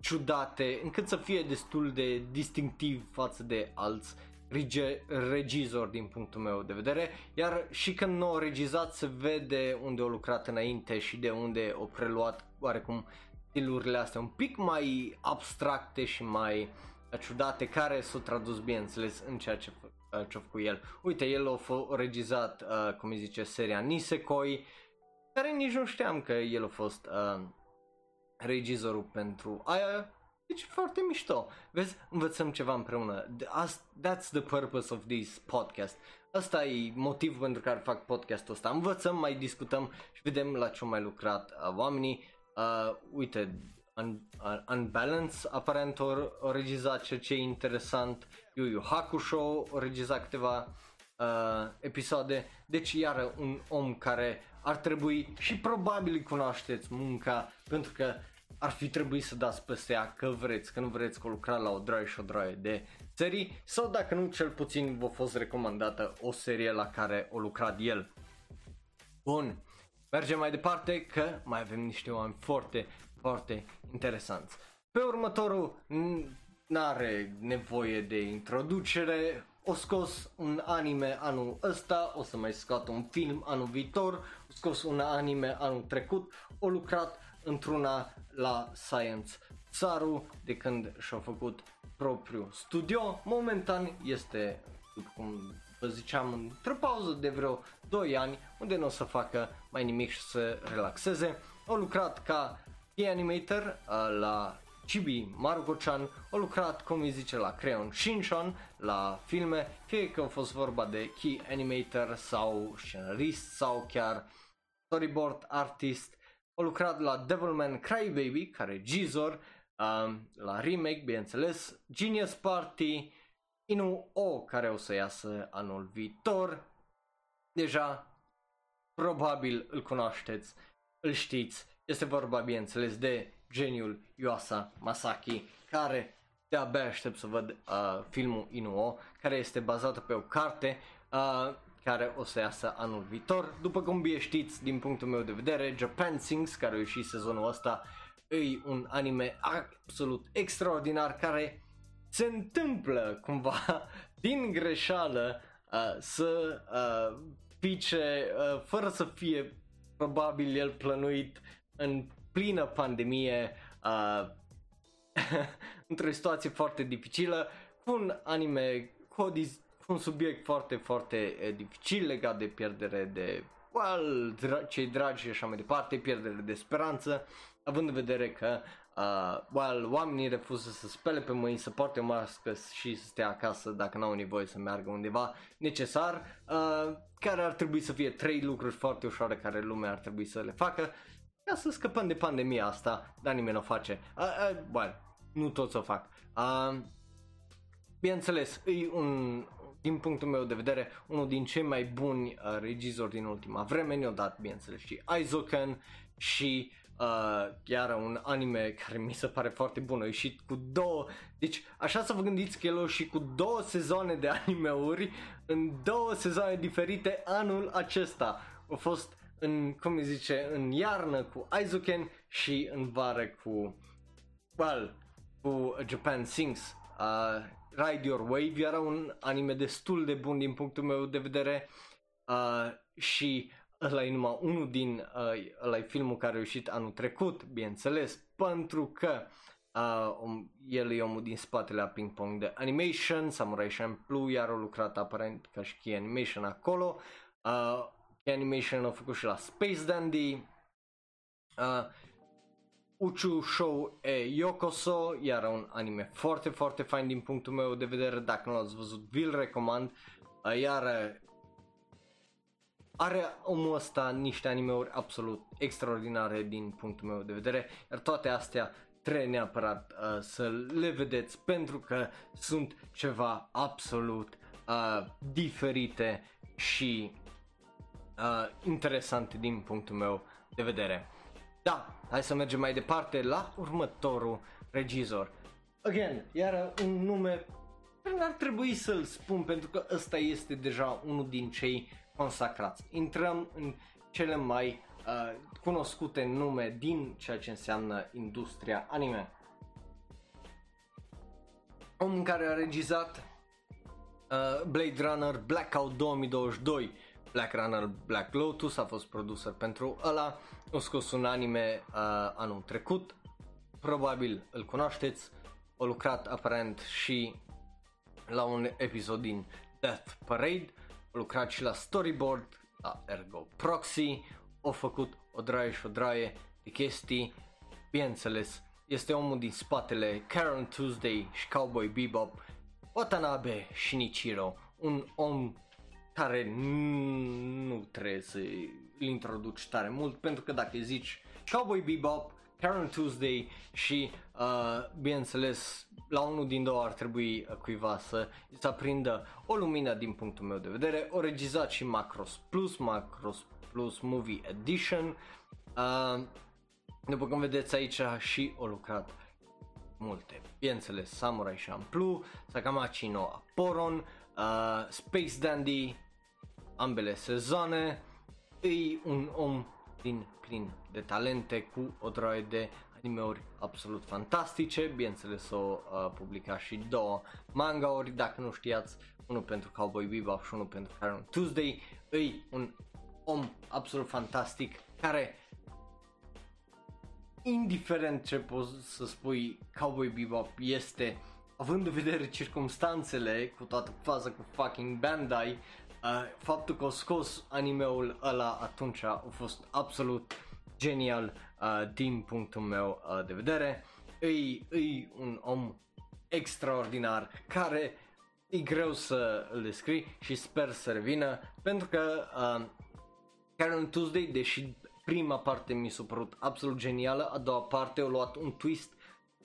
ciudate, încât să fie destul de distinctiv față de alți rege- regizori din punctul meu de vedere, iar și când n-o regizat se vede unde o lucrat înainte și de unde o preluat oarecum stilurile astea un pic mai abstracte și mai ciudate, care s-o tradus bineînțeles în ceea ce fac. Ce-o făcut el. Uite, el a f- regizat, uh, cum îi zice, seria Nisekoi, care nici nu știam că el a fost uh, regizorul pentru aia, deci foarte mișto. Vezi, învățăm ceva împreună. That's the purpose of this podcast. Asta e motivul pentru care fac podcastul ăsta. Învățăm, mai discutăm și vedem la ce au mai lucrat uh, oamenii. Uh, uite, Un, uh, Unbalance aparent o regizat, ceea ce e interesant. Yu Yu Hakusho o regizat câteva uh, episoade. Deci iară un om care ar trebui și probabil îi cunoașteți munca, pentru că ar fi trebuit să dați peste ea, că vreți, că nu vreți, că o lucra la o droaie și o droaie de serii, sau dacă nu, cel puțin v-a fost recomandată o serie la care o lucrat el. Bun, mergem mai departe că mai avem niște oameni foarte foarte interesant. Pe următorul n-are nevoie de introducere. O scos un anime anul ăsta, o să mai scot un film anul viitor, o scos un anime anul trecut, o lucrat într-una la Science Saru de când și-a făcut propriu studio. Momentan este, după cum vă ziceam, într-o pauză de vreo doi ani, unde nu o să facă mai nimic și să relaxeze. O lucrat ca animator uh, la Chibi Maruko-chan, a lucrat, cum îi zice, la Crayon Shinchan, la filme, fie că a fost vorba de key animator sau scenarist sau chiar storyboard artist. A lucrat la Devilman Crybaby, care e Gizor, uh, la remake, bineînțeles, Genius Party, Inu-o, care o să iasă anul viitor. Deja, probabil îl cunoașteți, îl știți. Este vorba, bineînțeles, de geniul Yuasa Masaaki, care de-abia aștept să văd uh, filmul Inu-o, care este bazată pe o carte uh, care o să iasă anul viitor. După cum bine știți, din punctul meu de vedere, Japan Sinks, care a ieșit sezonul ăsta, e un anime absolut extraordinar, care se întâmplă cumva din greșeală uh, să uh, pice, uh, fără să fie probabil el plănuit, în plină pandemie, uh, într-o situație foarte dificilă, cu un anime cu un subiect foarte, foarte dificil legat de pierdere de well, dra- cei dragi și așa mai departe, pierdere de speranță, având în vedere că uh, well, oamenii refuză să spele pe mâini, să poarte mască și să stea acasă dacă n-au nevoie să meargă undeva necesar, uh, care ar trebui să fie trei lucruri foarte ușoare care lumea ar trebui să le facă ca să scăpăm de pandemia asta, dar nimeni o face. A, a, bine, nu toți o fac. A, bineînțeles, e un, din punctul meu de vedere, unul din cei mai buni a, regizori din ultima vreme. Ne-o dat, bineînțeles, și Aizoken și chiar un anime care mi se pare foarte bun. A ieșit cu două, deci așa să vă gândiți că el a ieșit cu două sezoane de animeuri în două sezoane diferite anul acesta. A fost în, cum îi zice, în iarnă cu Aizoken și în vară cu principal cu Japan Sinks, uh, Ride Your Wave, era un anime destul de bun din punctul meu de vedere, uh, și ăla e numai unul din uh, ăla e filmul care a ieșit anul trecut, bineînțeles, pentru că uh, om, el e omul din spatele a Ping Pong de Animation, Samurai Champloo, iar a lucrat aparent ca și Key Animation acolo. Uh, Key Animation a făcut și la Space Dandy, uh, Uchuu Show e Yokoso, iar un anime foarte, foarte fain din punctul meu de vedere, dacă nu l-ați văzut, vi-l recomand, uh, iar are omul ăsta niște animeuri absolut extraordinare din punctul meu de vedere, iar toate astea trebuie neapărat uh, să le vedeți pentru că sunt ceva absolut uh, diferite și uh, interesante din punctul meu de vedere. Da, hai să mergem mai departe la următorul regizor. Again, iar un nume n-ar trebui să-l spun pentru că ăsta este deja unul din cei consacrați. Intrăm în cele mai uh, cunoscute nume din ceea ce înseamnă industria anime. Omul care a regizat uh, Blade Runner, Blackout două mii douăzeci și doi, Black Runner, Black Lotus, a fost producer pentru ăla, a scos un anime uh, anul trecut, probabil îl cunoașteți, a lucrat aparent și la un episod din Death Parade, a lucrat și la storyboard, la Ergo Proxy, a făcut o draie și o draie de chestii, bineînțeles, este omul din spatele Karen Tuesday și Cowboy Bebop, Watanabe Shinichiro, un om care nu trebuie să-i introduci tare mult, pentru că dacă zici Cowboy Bebop, Karen Tuesday și, uh, bineînțeles, la unul din două ar trebui cuiva să îți aprindă o lumină din punctul meu de vedere. O regizat și Macross Plus, Macross Plus Movie Edition. Uh, după cum vedeți aici și o lucrat multe. Bineînțeles, Samurai Champloo, Sakamachi no Apporon, uh, Space Dandy, ambele sezoane. E un om din plin de talente cu o droaie de animeuri absolut fantastice, bineînțeles o uh, publica și două mangauri, dacă nu știați, unul pentru Cowboy Bebop și unul pentru Karen Tuesday. E un om absolut fantastic care, indiferent ce poți să spui Cowboy Bebop este, având în vedere circumstanțele cu toată faza cu fucking Bandai, Uh, faptul că a scos animeul ăla atunci a fost absolut genial uh, din punctul meu uh, de vedere. Îi, îi un om extraordinar care e greu să îl descrii și sper să revină, pentru că uh, Karen Tuesday, deși prima parte mi s-a părut absolut genială, a doua parte a luat un twist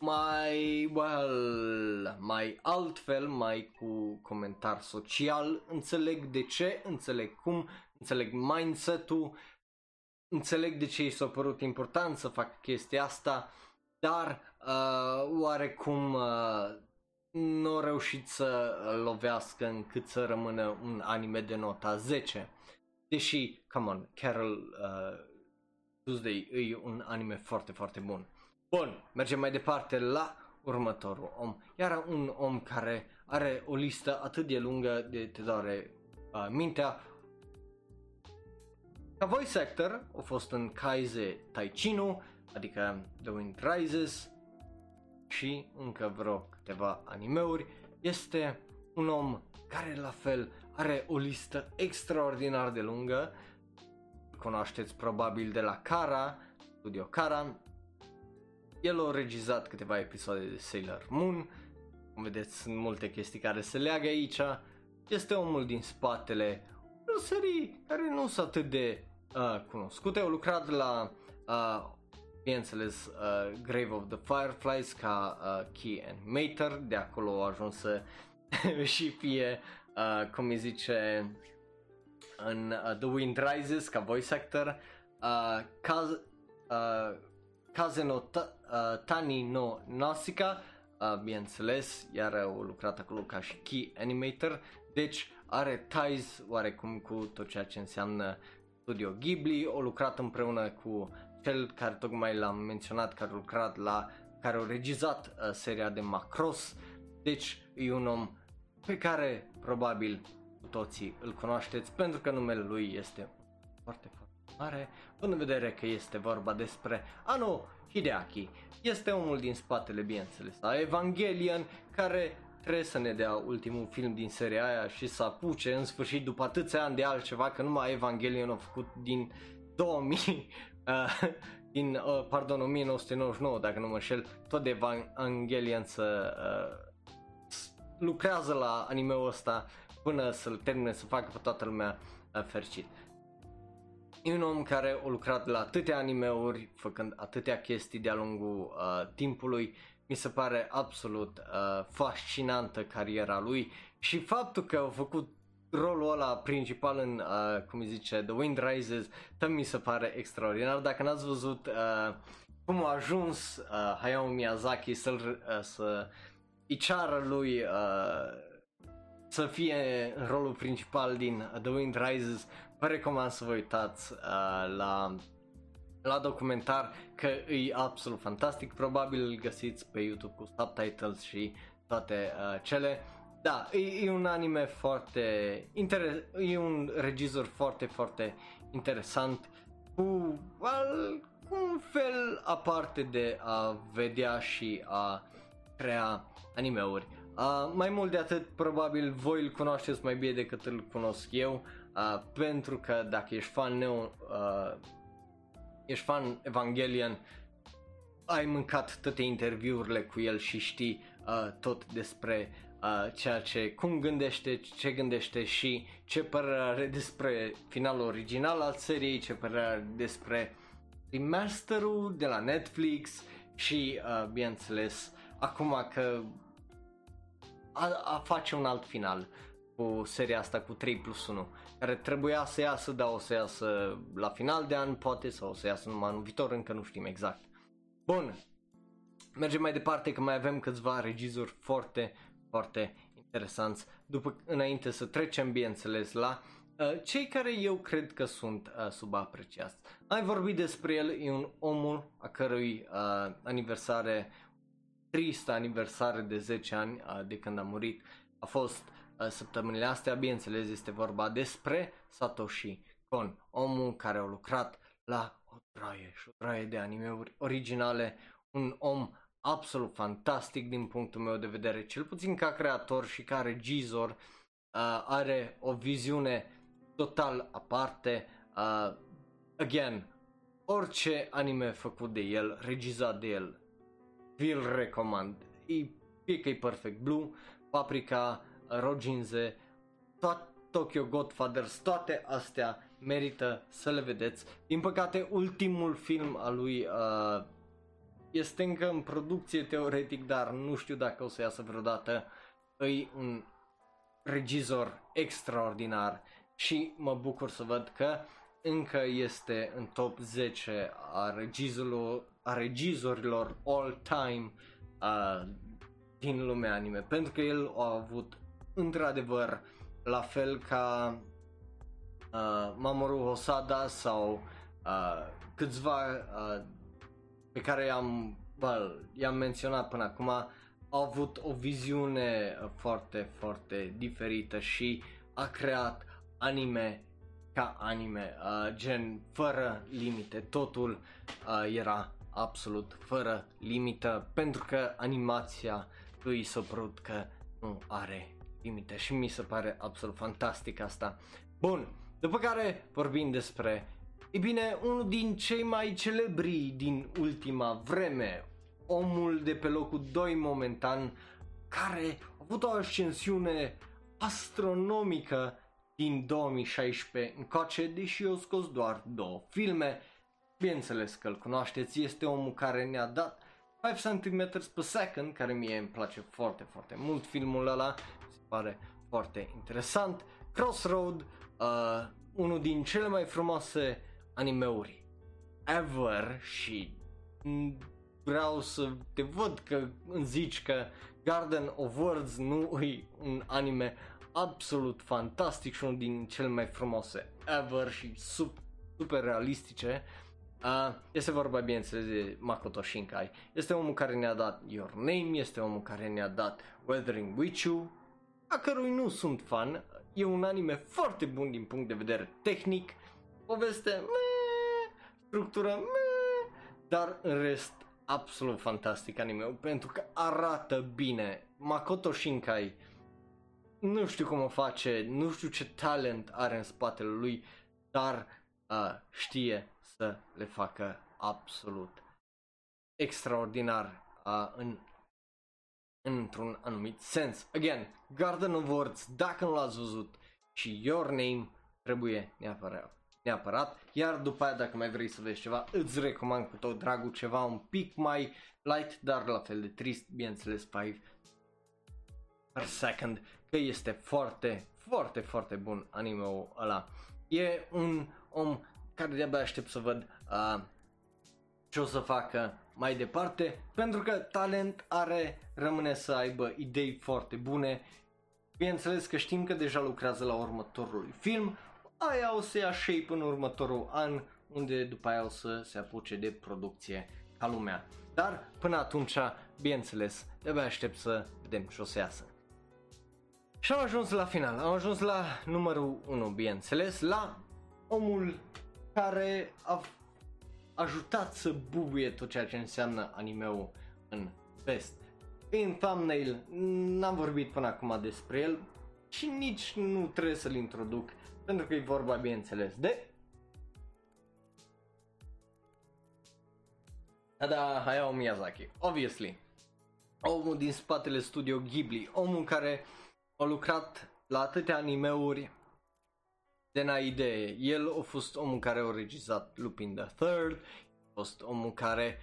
mai, well, mai altfel, mai cu comentar social, înțeleg de ce, înțeleg cum, înțeleg mindset-ul, înțeleg de ce i s-a părut important să fac chestia asta, dar uh, oarecum uh, nu a reușit să lovească încât să rămână un anime de nota zece. Deși, come on, Carol uh, Tuesday e un anime foarte, foarte bun. Bun, mergem mai departe la următorul om. Iar un om care are o listă atât de lungă de te doare uh, mintea. Ca voice actor a fost în Kaize Taichinu, adică The Wind Rises, și încă vreo câteva animeuri. Este un om care la fel are o listă extraordinar de lungă. Cunoașteți probabil de la Kara, Studio Kara. El a regizat câteva episoade de Sailor Moon, cum vedeți sunt multe chestii care se leagă aici, este omul din spatele unor serii care nu sunt atât de uh, cunoscute, au lucrat la, uh, bineînțeles, uh, Grave of the Fireflies ca uh, Key Animator, de acolo a ajuns să și fie, uh, cum îi zice, în uh, The Wind Rises ca voice actor, uh, ca... Uh, Kaze no ta, uh, Tani no Nausicaa, uh, bineînțeles, iar au lucrat acolo ca și Key Animator, deci are ties oarecum cu tot ceea ce înseamnă Studio Ghibli, au lucrat împreună cu cel care tocmai l-am menționat, care a lucrat la care a regizat uh, seria de Macross, deci e un om pe care probabil cu toții îl cunoașteți pentru că numele lui este foarte foarte mare, în vedere că este vorba despre Anno Hideaki. Este omul din spatele, bineînțeles, a Evangelion, care trebuie să ne dea ultimul film din seria aia și să apuce în sfârșit după atâția ani de altceva, că numai Evangelion a făcut din două mii, uh, din, uh, pardon, o mie nouă sute nouăzeci și nouă dacă nu mă înșel, tot de Evangelion să uh, lucrează la anime-ul ăsta până să-l termine, să facă pe toată lumea uh, fericit. E un om care a lucrat la atâtea anime-uri, făcând atâtea chestii de-a lungul uh, timpului. Mi se pare absolut uh, fascinantă cariera lui și faptul că a făcut rolul ăla principal în, uh, cum îi zice, The Wind Rises, tot mi se pare extraordinar. Dacă n-ați văzut uh, cum a ajuns uh, Hayao Miyazaki să-l, uh, să îi ceară lui uh, să fie rolul principal din The Wind Rises, vă recomand să vă uitați uh, la... la documentar, că e absolut fantastic, probabil îl găsiți pe YouTube cu subtitles și toate uh, cele. Da, e, e un anime foarte interesant, e un regizor foarte, foarte interesant, cu al, cu un fel aparte de a vedea și a crea animeuri. Uh, mai mult de atât, probabil voi îl cunoașteți mai bine decât îl cunosc eu, uh, pentru că dacă ești fan neo... Uh, ești fan Evangelion, ai mâncat toate interviurile cu el și știi uh, tot despre uh, ceea ce, cum gândește, ce gândește și ce părere are despre finalul original al seriei, ce părere are despre remasterul de la Netflix și, uh, bineînțeles, acum că a, a face un alt final cu seria asta cu trei plus unu, care trebuia să iasă, dar o să iasă la final de an poate, sau o să iasă numai anul viitor, încă nu știm exact. Bun, mergem mai departe că mai avem câțiva regizori foarte, foarte interesanți. După, înainte să trecem, bineînțeles, la uh, cei care eu cred că sunt uh, subapreciați. Ai vorbit despre el, e un omul a cărui uh, aniversare, tristă aniversare de zece ani uh, de când a murit, a fost săptămânile astea. Bineînțeles, este vorba despre Satoshi Kon, omul care a lucrat la o draie și o draie de anime-uri originale, un om absolut fantastic din punctul meu de vedere, cel puțin ca creator și ca regizor. Uh, are o viziune total aparte. Uh, again, orice anime făcut de el, regizat de el, vi-l recomand. E, fie că e Perfect Blue, Paprika, Rojinze, tot Tokyo Godfathers, toate astea merită să le vedeți. Din păcate, ultimul film al lui uh, este încă în producție teoretic, dar nu știu dacă o să iasă vreodată. E un regizor extraordinar și mă bucur să văd că încă este în top zece a regizorilor, a regizorilor all time uh, din lumea anime, pentru că el a avut într-adevăr, la fel ca uh, Mamoru Hosoda sau uh, câțiva uh, pe care i-am, well, i-am menționat până acum, au avut o viziune foarte, foarte diferită și a creat anime ca anime, uh, gen fără limite. Totul uh, era absolut fără limită, pentru că animația lui s-a părut că nu are limite și mi se pare absolut fantastic asta. Bun, după care vorbim despre, e bine, unul din cei mai celebri din ultima vreme, omul de pe locul doi momentan, care a avut o ascensiune astronomică din două mii șaisprezece încoace, deși eu scos doar două filme. Bineînțeles că îl cunoașteți, este omul care ne-a dat cinci centimetri pe secund, care mie îmi place foarte, foarte mult filmul ăla, se pare foarte interesant. Crossroad, uh, unul din cele mai frumoase animeuri ever și vreau să te văd că îmi zici că Garden of Words nu e un anime absolut fantastic și unul din cele mai frumoase ever și super, super realistice. Uh, este vorba, bineînțeles, de Makoto Shinkai. Este omul care ne-a dat Your Name, este omul care ne-a dat Weathering With You, a cărui nu sunt fan. E un anime foarte bun din punct de vedere tehnic, poveste, meh, structură, meh, dar în rest absolut fantastic anime-ul, pentru că arată bine. Makoto Shinkai, nu știu cum o face, nu știu ce talent are în spatele lui, dar uh, știe să le facă absolut extraordinar uh, în, într-un anumit sens. Again, Garden of Words, dacă nu l-ați văzut, și Your Name trebuie neapărat. neapărat, iar după aia, dacă mai vrei să vezi ceva, îți recomand cu tot dragul ceva un pic mai light, dar la fel de trist, bineînțeles, five per second, că este foarte, foarte, foarte bun anime-ul ăla. E un om care de-abia aștept să văd uh, ce o să facă mai departe, pentru că talent are, rămâne să aibă idei foarte bune. Bineînțeles că știm că deja lucrează la următorul film, aia o să ia shape în următorul an, unde după aia o să se apuce de producție ca lumea. Dar până atunci, bineînțeles, de-abia aștept să vedem ce o să iasă. Și am ajuns la final, am ajuns la numărul unu, bineînțeles, la omul care a ajutat să bubuie tot ceea ce înseamnă anime-ul în vest. În thumbnail n-am vorbit până acum despre el și nici nu trebuie să-l introduc, pentru că e vorba, bineînțeles, de... Da, da, Hayao Miyazaki, obviously. Omul din spatele Studio Ghibli, omul care a lucrat la atâtea animeuri de n-ai idee. El a fost omul care a regizat Lupin the Third, a fost omul care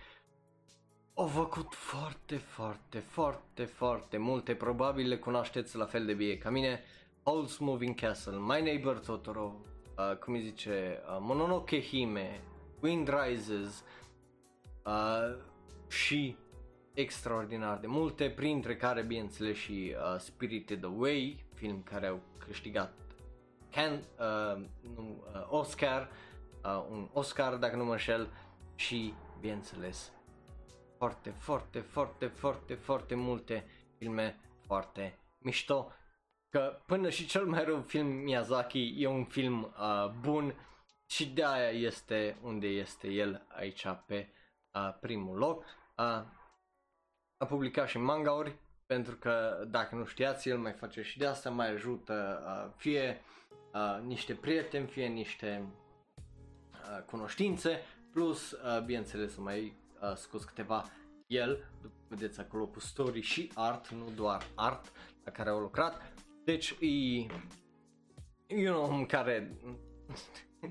a făcut foarte, foarte, foarte, foarte multe, probabil le cunoașteți la fel de bine ca mine. Howl's Moving Castle, My Neighbor Totoro, uh, cum îi zice, uh, Mononoke Hime, Wind Rises uh, și extraordinar de multe, printre care, bineînțeles, și uh, Spirited Away, film care au câștigat Can, uh, nu, uh, Oscar, uh, un Oscar dacă nu mă înșel, și, bineînțeles, foarte, foarte, foarte, foarte, foarte multe filme foarte mișto. Că până și cel mai rău film Miyazaki e un film uh, bun și de aia este unde este el aici pe uh, primul loc. Uh, a publicat și mangauri, pentru că dacă nu știați, el mai face și de asta, mai ajută uh, fie uh, niște prieteni, fie niște uh, cunoștințe, plus uh, bineînțeles să mai uh, scos câteva el, vedeți acolo cu story și art, nu doar art la care au lucrat. Deci e, e un om care,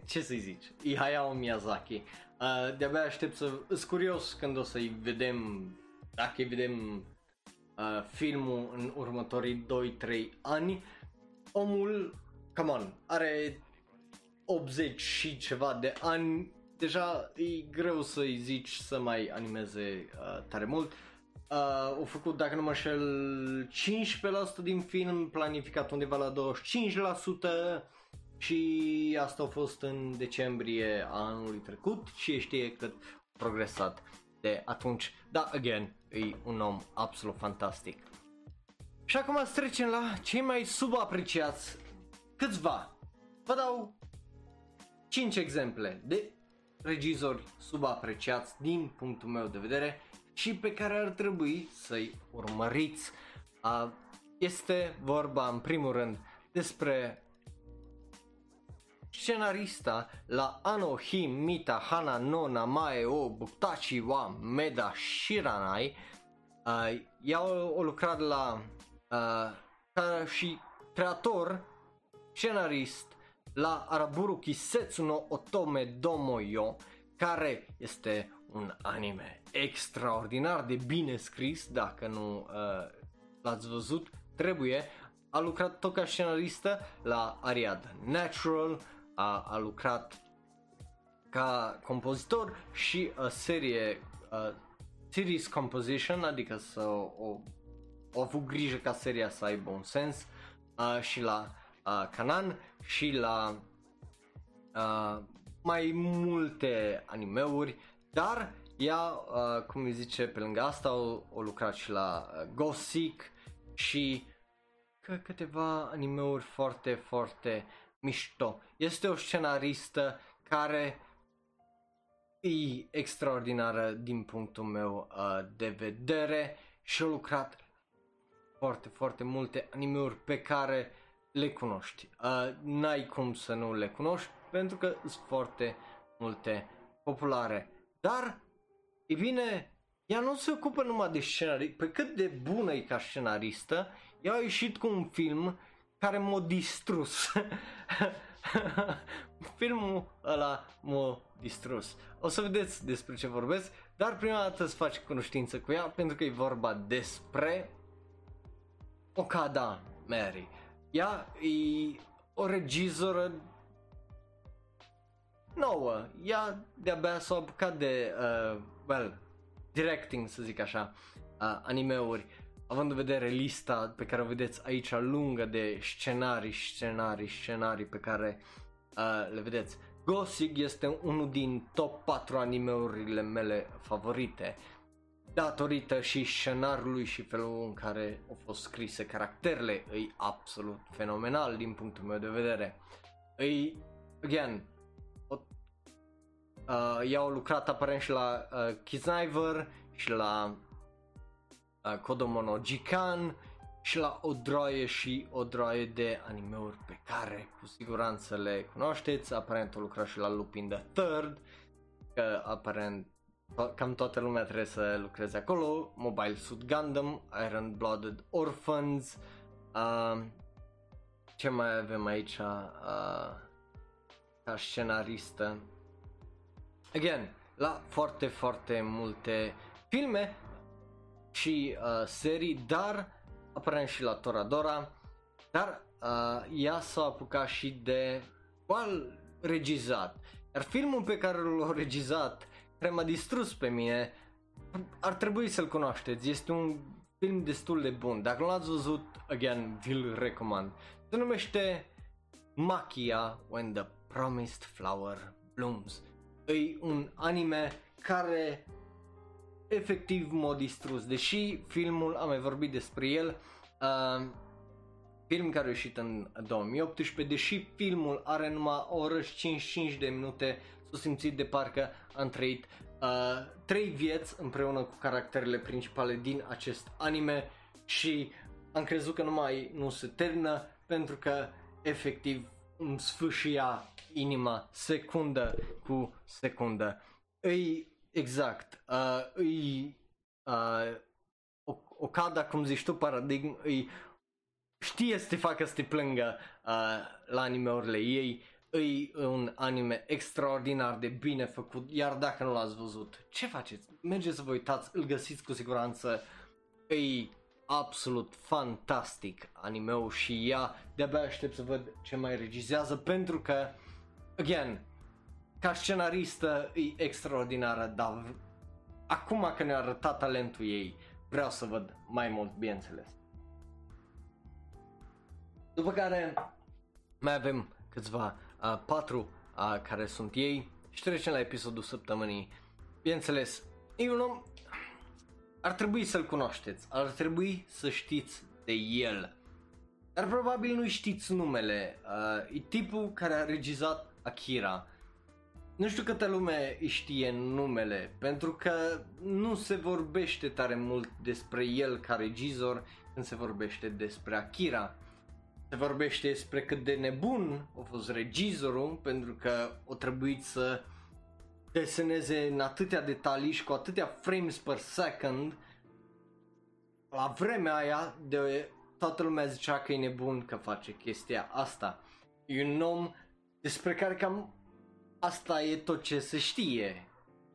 ce să-i zici, e Hayao Miyazaki. Uh, de-abia aștept să, sunt curios când o să-i vedem, dacă-i vedem uh, filmul în următorii doi trei ani. Omul, come on, are optzeci și ceva de ani, deja e greu să-i zici să mai animeze uh, tare mult. Uh, au făcut, dacă nu mă înșel, cincisprezece la sută din film, planificat undeva la douăzeci și cinci la sută, și asta a fost în decembrie anului trecut și știe cât a progresat de atunci. Da, again, e un om absolut fantastic. Și acum să trecem la cei mai subapreciați câțiva. Vă dau cinci exemple de regizori subapreciați din punctul meu de vedere și pe care ar trebui să-i urmăriți. Este vorba în primul rând despre scenarista la Anohi Mita Hana no Namae o Buktachi wa Meda Shiranai. Ea o lucrat la ca și creator, scenarist la Araburu Kisetsu no Otome Domoyo, care este un anime extraordinar de bine scris. Dacă nu uh, l-ați văzut, trebuie. A lucrat tot ca scenaristă la Ariad Natural, a, a lucrat ca compozitor și a serie a series composition, adică să o, o avut grijă ca seria să aibă un sens, a, și la a, Canan și la a, mai multe animeuri, dar ea, uh, cum îi zice, pe lângă asta o, o lucrat și la uh, Ghost Seek și că, câteva animeuri foarte, foarte mișto. Este o scenaristă care e extraordinară din punctul meu uh, de vedere și a lucrat foarte, foarte multe animeuri pe care le cunoști. Uh, n-ai cum să nu le cunoști pentru că sunt foarte multe populare. Dar, e bine, ea nu se ocupă numai de scenarii, pe cât de bună e ca scenaristă, ea a ieșit cu un film care m-a distrus. Filmul ăla m-a distrus. O să vedeți despre ce vorbesc, dar prima dată să faci cunoștință cu ea pentru că e vorba despre Okada Mary. Ea e o regizoră nouă, ea de-abia s-a apucat de, uh, well, directing, să zic așa, uh, animeuri, având în vedere lista pe care o vedeți aici lungă de scenarii, scenarii, scenarii pe care uh, le vedeți. Gosig este unul din top patru animeurile mele favorite, datorită și scenariului și felul în care au fost scrise caracterele, e absolut fenomenal din punctul meu de vedere. E, again, Uh, i-au lucrat aparent și la uh, Kiznaiver și la uh, Kodomo no Jikan și la o droaie și o droaie de animeuri pe care cu siguranță le cunoașteți. Aparent au lucrat și la Lupin the Third, că aparent to- cam toată lumea trebuie să lucreze acolo, Mobile Suit Gundam, Iron Blooded Orphans, uh, ce mai avem aici uh, ca scenaristă. Again, la foarte, foarte multe filme și uh, serii, dar aparent și la Toradora, dar uh, ea s-a apucat și de well, regizat. Iar filmul pe care l-a regizat, care m-a distrus pe mine, ar trebui să-l cunoașteți, este un film destul de bun. Dacă nu l-ați văzut, again, vi-l recomand. Se numește Makia When the Promised Flower Blooms. E un anime care efectiv m-a distrus, deși filmul, am mai vorbit despre el, uh, film care a ieșit în două mii optsprezece, deși filmul are numai o oră și cincizeci și cinci de minute, s-a simțit de parcă am trăit uh, trei vieți împreună cu caracterele principale din acest anime și am crezut că numai nu se termină pentru că efectiv îmi sfâșia inima secundă cu secundă. Îi exact, uh, îi uh, Okada, cum zici tu, paradigm, îi știe să te facă să te plângă uh, la animeurile ei, îi un anime extraordinar de bine făcut, iar dacă nu l-ați văzut, ce faceți? Mergeți să vă uitați, îl găsiți cu siguranță, îi absolut fantastic animeul și ea, de-abia aștept să văd ce mai regizează pentru că again, ca scenaristă e extraordinară, dar acum că ne-a arătat talentul ei, vreau să văd mai mult, bineînțeles. După care mai avem câțiva, uh, patru uh, care sunt ei și trecem la episodul săptămânii. Bineînțeles, e un om, ar trebui să-l cunoașteți, ar trebui să știți de el, dar probabil nu știți numele, uh, e tipul care a regizat Akira. Nu știu câtă lume știe numele, pentru că nu se vorbește tare mult despre el ca regizor când se vorbește despre Akira. Se vorbește despre cât de nebun a fost regizorul, pentru că o trebuit să deseneze în atâtea detalii și cu atâtea frames per second. La vremea aia, de toată lumea zicea că e nebun că face chestia asta. E un om despre care cam asta e tot ce se știe.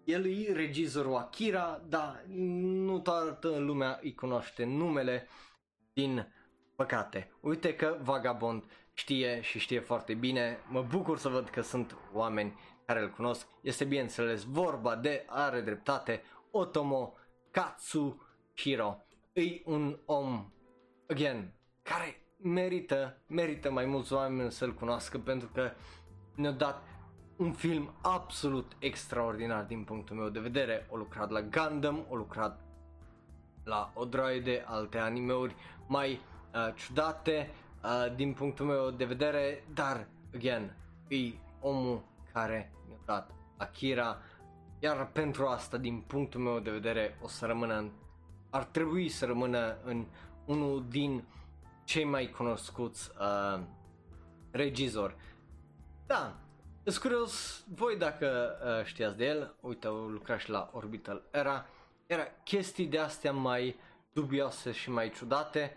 El e regizorul Akira, dar nu toată lumea îi cunoaște numele, din păcate. Uite că Vagabond știe și știe foarte bine, mă bucur să văd că sunt oameni care îl cunosc. Este bineînțeles vorba de, are dreptate, Otomo Katsuhiro. E un om, again, care merită, merită mai mulți oameni să-l cunoască pentru că ne-a dat Un film absolut extraordinar din punctul meu de vedere. O lucrat la Gundam, o lucrat la o droaie de alte animeuri mai uh, ciudate uh, din punctul meu de vedere, dar, again, e omul care mi-a dat Akira, iar pentru asta, din punctul meu de vedere, o să rămână în, ar trebui să rămână în unul din cei mai cunoscuți uh, regizori. Da, sunt curios voi dacă uh, știați de el. Uite, au lucrat și la Orbital Era. Era chestii de astea mai dubioase și mai ciudate.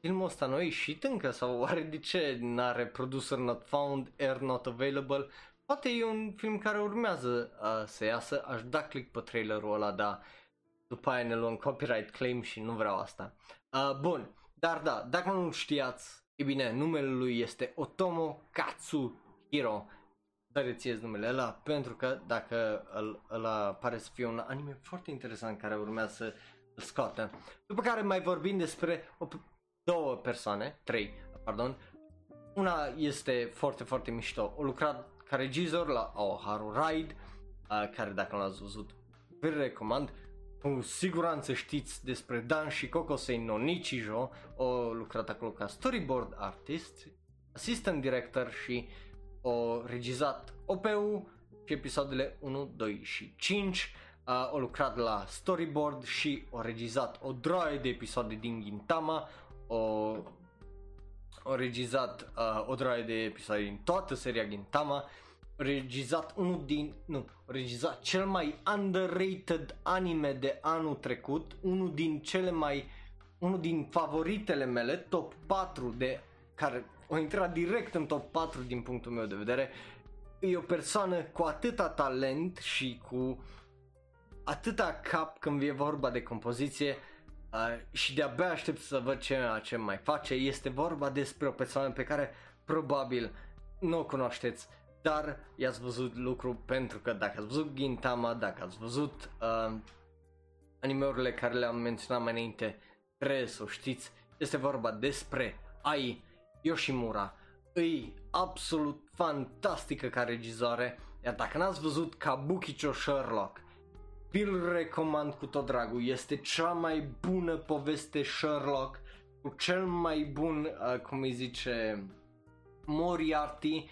Filmul ăsta nu a ieșit încă sau oare de ce n-are producer not found, air not available? Poate e un film care urmează uh, să iasă. Aș da click pe trailerul ăla, dar după aia ne luăm copyright claim și nu vreau asta. Uh, bun, dar da, dacă nu știați, e bine, numele lui este Otomo Katsuhiro. Dar rețineți numele ăla, pentru că dacă ăla pare să fie un anime foarte interesant care urmează să îl scoată. După care mai vorbim despre o, două persoane, trei, pardon. Una este foarte, foarte mișto. O lucrat ca regizor la Aoharu Ride, uh, care dacă nu l-ați văzut, vă recomand. Cu siguranță știți despre Dan și Kokosei no Nichijou. O lucrat acolo ca storyboard artist, assistant director și o regizat O P U și episoadele unu, doi și cinci. Uh, o lucrat la storyboard și o regizat o droaie de episoade din Gintama. O, o regizat uh, o droaie de episoade din toată seria Gintama. Regizat unul din, nu, regizat cel mai underrated anime de anul trecut, unul din cele mai, unul din favoritele mele, top patru, de care o intra direct în top patru din punctul meu de vedere. E o persoană cu atâta talent și cu atâta cap când e vorba de compoziție, uh, și de-abia aștept să văd ce, ce mai face. Este vorba despre o persoană pe care probabil nu o cunoașteți, dar i-ați văzut lucru, pentru că dacă ați văzut Gintama, dacă ați văzut uh, animeurile care le-am menționat mai înainte, trebuie să o știți. Este vorba despre Ai Yoshimura. E absolut fantastică ca regizoare, iar dacă n-ați văzut Kabukicho Sherlock, vi-l recomand cu tot dragul. Este cea mai bună poveste Sherlock, cu cel mai bun, uh, cum îi zice, Moriarty,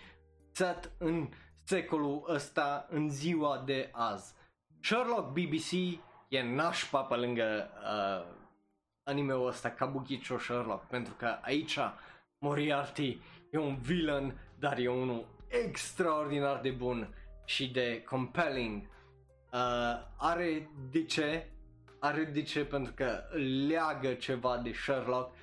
set în secolul ăsta, în ziua de azi. Sherlock B B C e nașpa pe lângă uh, anime-ul ăsta, Kabukicho Sherlock, pentru că aici Moriarty e un villain, dar e unul extraordinar de bun și de compelling. Uh, are de ce, are de ce, pentru că leagă ceva de Sherlock,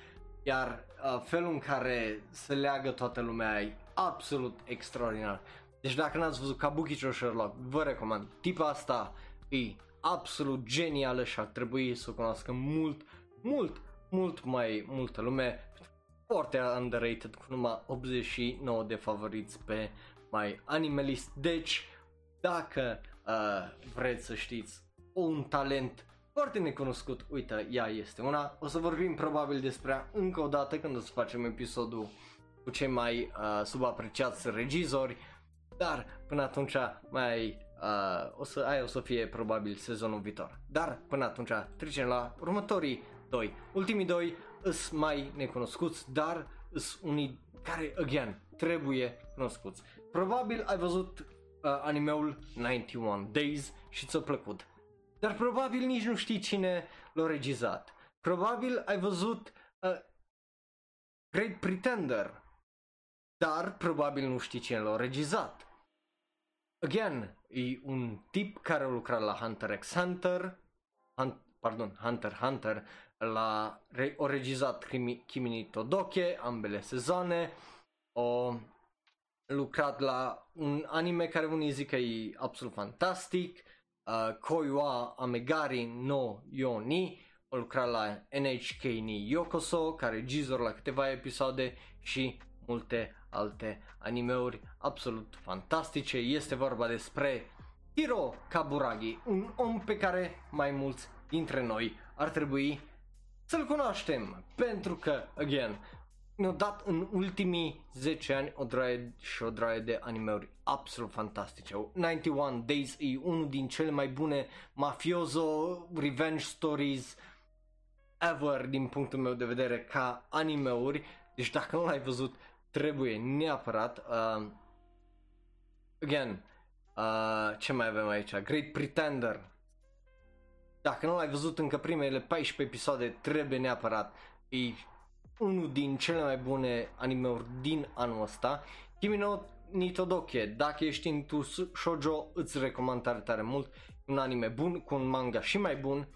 iar uh, felul în care se leagă toată lumea e absolut extraordinar. Deci dacă n-ați văzut Kabukicho Sherlock, vă recomand. Tipa asta e absolut genială și ar trebui să o cunoască mult, mult, mult mai multă lume. Foarte underrated, cu numai optzeci și nouă de favoriți pe My Animalist. Deci, dacă uh, vreți să știți un talent foarte necunoscut, uite, ea este una. O să vorbim probabil despre ea încă o dată când o să facem episodul cu cei mai uh, subapreciați regizori, dar până atunci mai uh, o să, aia o să fie probabil sezonul viitor. Dar până atunci trecem la următorii doi. Ultimii doi îs mai necunoscuți, dar îs unii care, again, trebuie cunoscuți. Probabil ai văzut uh, animeul nouăzeci și unu Days și ți-a plăcut, dar probabil nici nu știi cine l-a regizat. Probabil ai văzut uh, Great Pretender, dar probabil nu știi cine l-a regizat. Again, e un tip care a lucrat la Hunter x Hunter, Hunt, pardon, Hunter x Hunter, la, re, o regizat Kimi, Kimi ni Todoke, ambele sezoane, o lucrat la un anime care unii zic că e absolut fantastic, uh, Koi wa Amegari no Yoni, o lucrat la N H K ni Yokoso, ca regizor la câteva episoade și multe alte animeuri absolut fantastice. Este vorba despre Hiro Kaburagi, un om pe care mai mulți dintre noi ar trebui să-l cunoaștem, pentru că, again, ne-au dat în ultimii zece ani o draie și o draie de animeuri absolut fantastice. nouăzeci și unu Days e unul din cele mai bune mafioso revenge stories ever din punctul meu de vedere ca animeuri. Deci dacă nu l-ai văzut, trebuie neapărat. Uh, again, uh, ce mai avem aici? Great Pretender. Dacă nu l-ai văzut încă primele paisprezece episoade, trebuie neapărat. E unul din cele mai bune animeuri din anul ăsta. Kimi no Nitodoke, dacă ești în tu shoujo, îți recomand tare tare mult. Un anime bun cu un manga și mai bun.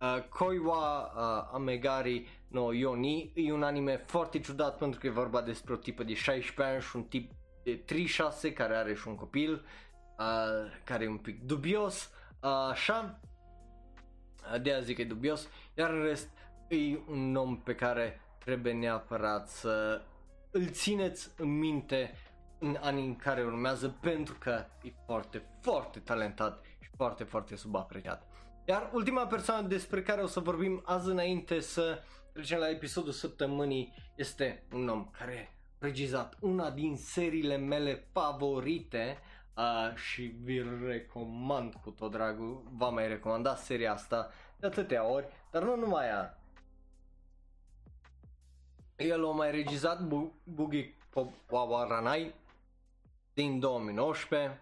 Uh, Koi wa uh, Amegari no Yoni e un anime foarte ciudat pentru că e vorba despre o tipă de șaisprezece ani și un tip de treizeci și șase care are și un copil uh, care e un pic dubios, uh, așa, de aia zic că e dubios, iar în rest e un om pe care trebuie neapărat să îl țineți în minte în anii în care urmează pentru că e foarte, foarte talentat și foarte, foarte subapreciat. Iar ultima persoană despre care o să vorbim azi înainte să trecem la episodul săptămânii este un om care a regizat una din seriile mele favorite uh, și vi-l recomand cu tot dragul, v-am mai recomandat seria asta de atâtea ori, dar nu numai ea. El a mai regizat Bugi Wawaranai din două mii nouăsprezece.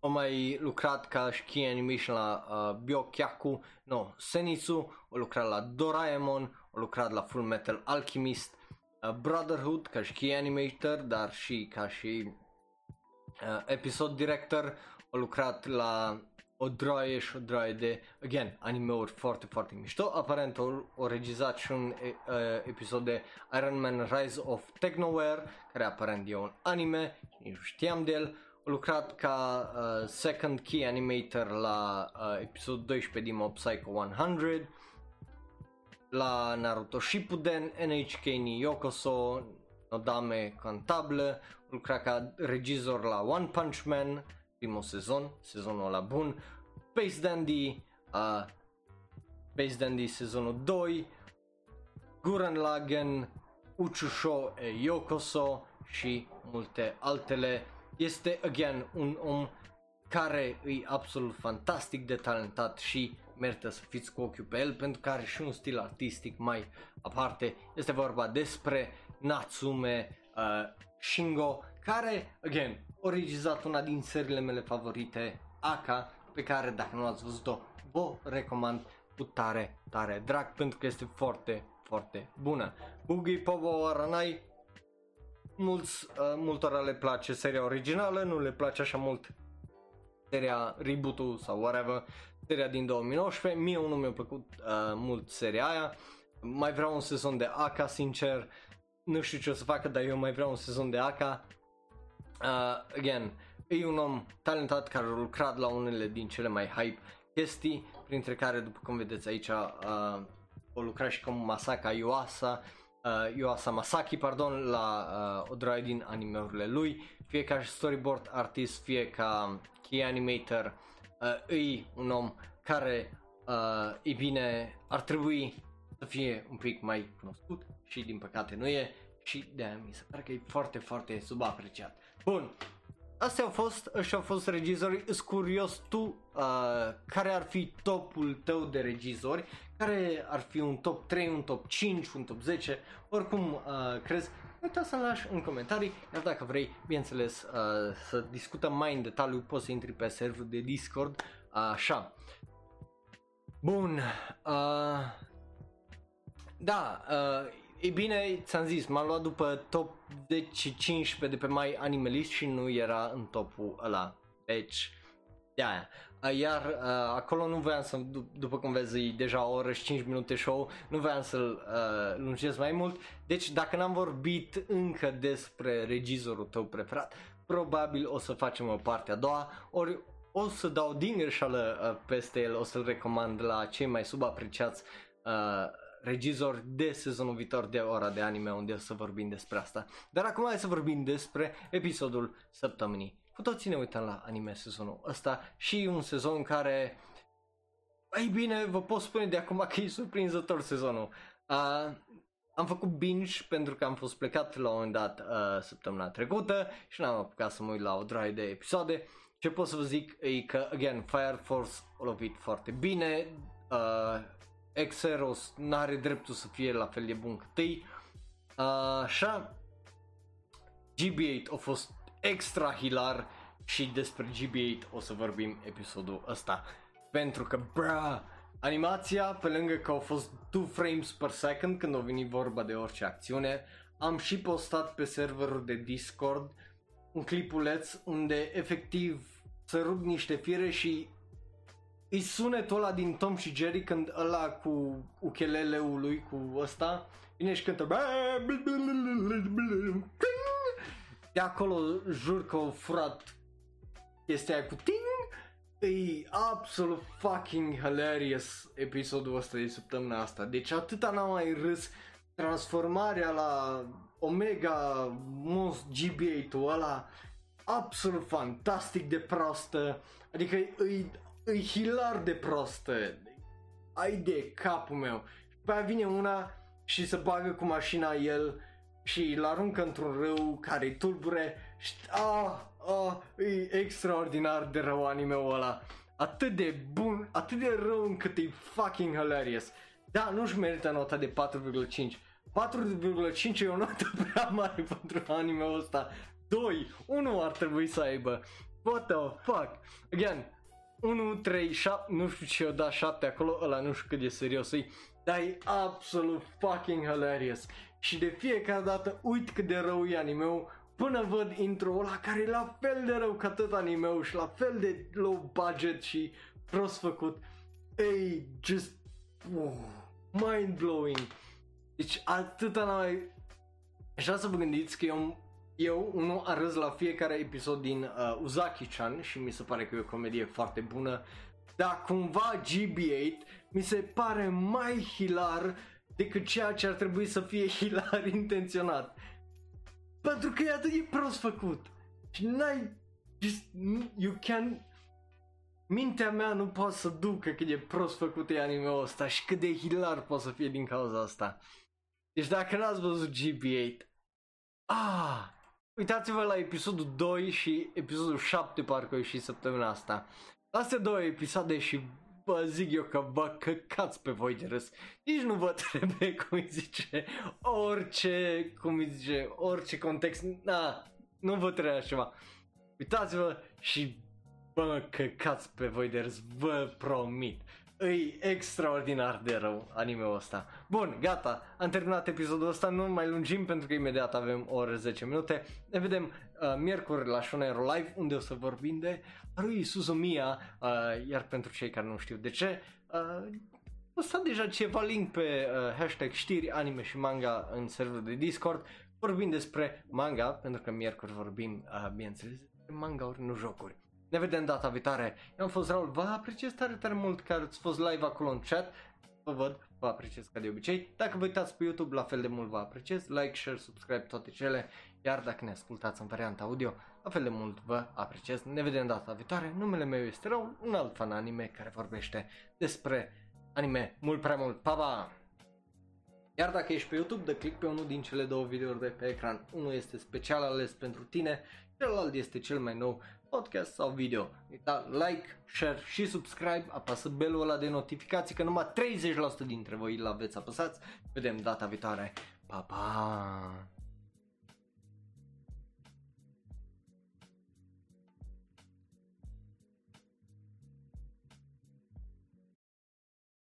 Am mai lucrat ca și key animation la uh, Byokyaku no Senitsu, a lucrat la Doraemon, a lucrat la Full Metal Alchemist, uh, Brotherhood ca și key animator, dar și ca și uh, episode director, a lucrat la o droaie și o droaie de, again, anime-uri foarte, foarte mișto. Aparent a regizat și un e, uh, episod de Iron Man Rise of Technoware, care aparent e un anime, nici nu știam de el. A lucrat ca uh, second key animator la uh, episodul doisprezece din Mob Psycho o sută, la Naruto Shippuden, N H K ni Yokoso, Nodame Cantabile, a lucrat ca regizor la One Punch Man, primul sezon, sezonul ăla bun, Space Dandy, uh, Space Dandy sezonul doi, Gurren Lagann, Uchuu Show e Yokoso și multe altele. Este, again, un om care e absolut fantastic de talentat și merită să fiți cu ochiul pe el pentru că are și un stil artistic mai aparte. Este vorba despre Natsume uh, Shingo, care, again, a regizat una din seriile mele favorite, Aka, pe care, dacă nu ați văzut-o, vă recomand cu tare, tare drag pentru că este foarte, foarte bună. Bugi Pobo Aranai, mulți, uh, multora le place seria originală, nu le place așa mult seria reboot-ul sau whatever, seria din două mii nouăsprezece, mie nu mi-a plăcut uh, mult seria aia, mai vreau un sezon de Aka, sincer, nu știu ce o să facă, dar eu mai vreau un sezon de Aka. Uh, again, e un om talentat care a lucrat la unele din cele mai hype chestii, printre care, după cum vedeți aici, uh, o lucra și cu Masaka Yuasa, Uh, Yuasa Masaaki, pardon, la uh, o droaie din animeurile lui, fie ca storyboard artist, fie ca key animator, uh, e un om care, uh, e bine, ar trebui să fie un pic mai cunoscut și din păcate nu e și de-aia mi se pare că e foarte, foarte subapreciat. Bun, astea au fost și au fost regizorii. Îți curios tu uh, care ar fi topul tău de regizori, care ar fi un top trei, un top cinci, un top zece, oricum uh, crezi, uita să-mi lași în comentarii, iar dacă vrei, bineînțeles, uh, să discutăm mai în detaliu, poți să intri pe serverul de Discord, așa. Bun, uh, da, uh, e bine, ți-am zis, m-am luat după top zece cincisprezece de pe My Animalist și nu era în topul ăla, deci de-aia. Iar uh, acolo nu voiam să, dup- după cum vezi, e deja o oră și cinci minute show, nu voiam să-l uh, lungesc mai mult. Deci dacă n-am vorbit încă despre regizorul tău preferat, probabil o să facem o parte a doua, ori o să dau din greșeală uh, peste el, o să-l recomand la cei mai subapreciați uh, regizori de sezonul viitor de Ora de Anime, unde o să vorbim despre asta. Dar acum hai să vorbim despre episodul săptămânii. Cu toții ne uităm la anime sezonul ăsta și un sezon care, ei bine, vă pot spune de acum că e surprinzător sezonul. Uh, Am făcut binge pentru că am fost plecat la un moment dat uh, săptămâna trecută și n-am apucat să mă uit la o draie de episoade. Ce pot să vă zic e că, again, Fire Force a lovit foarte bine, uh, Exeros n-are dreptul să fie la fel de bun cât ei, uh, așa, G B opt a fost extra hilar și despre G B opt o să vorbim episodul ăsta, pentru că, bra, animația, pe lângă că au fost two frames per second când a venit vorba de orice acțiune, am și postat pe serverul de Discord un clipuleț unde efectiv se rup niște fire și îi sunetul ăla din Tom și Jerry când ăla cu ukelele-ul lui cu ăsta vine și cântă. De acolo jur că au furat chestia aia cu ting. E absolut fucking hilarious episodul ăsta de săptămâna asta. Deci atâta n-am mai râs. Transformarea la Omega Mons G B opt-ul ăla, absolut fantastic de prostă. Adică e, e, e hilar de prostă. Ai de capul meu. Și pe aia vine una și se bagă cu mașina el și îl aruncă într-un râu care-i tulbure. Și ah, ah, e extraordinar de rău anime-ul ăla. Atât de bun, atât de rău încât e fucking hilarious. Da, nu-și merită nota de patru virgulă cinci. patru virgulă cinci e o notă prea mare pentru anime-ul ăsta. doi, unu ar trebui să aibă. What the fuck? Again, unu, trei, șapte, nu știu ce o da șapte acolo, ăla nu știu cât de serios e, dar e absolut fucking hilarious. Și de fiecare dată uit cât de rău e anime-ul, până văd intro-ul ăla care e la fel de rău ca tot anime-ul și la fel de low budget și prost făcut. Ei, just oh, mind-blowing. Deci atâta n-ai... Așa să vă gândiți că eu, eu nu arăs la fiecare episod din uh, Uzaki-chan și mi se pare că e o comedie foarte bună, dar cumva G B opt mi se pare mai hilar decât ceea ce ar trebui să fie hilar intenționat. Pentru că e atât de prost făcut și n-ai... Just, you can... Mintea mea nu poate să ducă cât de prost făcut e anime-ul ăsta și cât de hilar poate să fie din cauza asta. Deci dacă n-ați văzut G B opt, ah, uitați-vă la episodul doi și episodul șapte parcă și săptămâna asta. Astea două episoade și vă zic eu că vă căcați pe voi de râs. Nici nu vă trebuie, cum îi zice, orice, cum îi zice, orice context, na, nu vă trebuie așa ceva. Uitați-vă și... Bă, căcați pe voi de râs, vă promit. Îi extraordinar de rău anime-ul ăsta. Bun, gata, am terminat episodul ăsta, nu mai lungim pentru că imediat avem o oră zece minute. Ne vedem uh, miercuri la Shonero Live, unde o să vorbim de Rui Suzumiya, uh, iar pentru cei care nu știu de ce, uh, o să am deja ceva link pe uh, hashtag știri anime și manga în serverul de Discord. Vorbim despre manga, pentru că miercuri vorbim, uh, bineînțeles, despre manga-uri, nu jocuri. Ne vedem data viitoare. Eu am fost Raul, vă apreciez tare, tare mult că ați fost live acolo în chat. Vă văd, vă apreciez ca de obicei. Dacă vă uitați pe YouTube, la fel de mult vă apreciez. Like, share, subscribe, toate cele. Iar dacă ne ascultați în varianta audio, la fel de mult vă apreciez. Ne vedem data viitoare. Numele meu este Raul, un alt fan anime care vorbește despre anime mult prea mult. Pa, pa! Iar dacă ești pe YouTube, dă click pe unul din cele două videouri de pe ecran. Unul este special ales pentru tine, celălalt este cel mai nou podcast sau video. Da like, share și subscribe, apasă belul ăla de notificații că numai treizeci la sută dintre voi l-aveți apăsați. Vedem data viitoare. Pa, pa!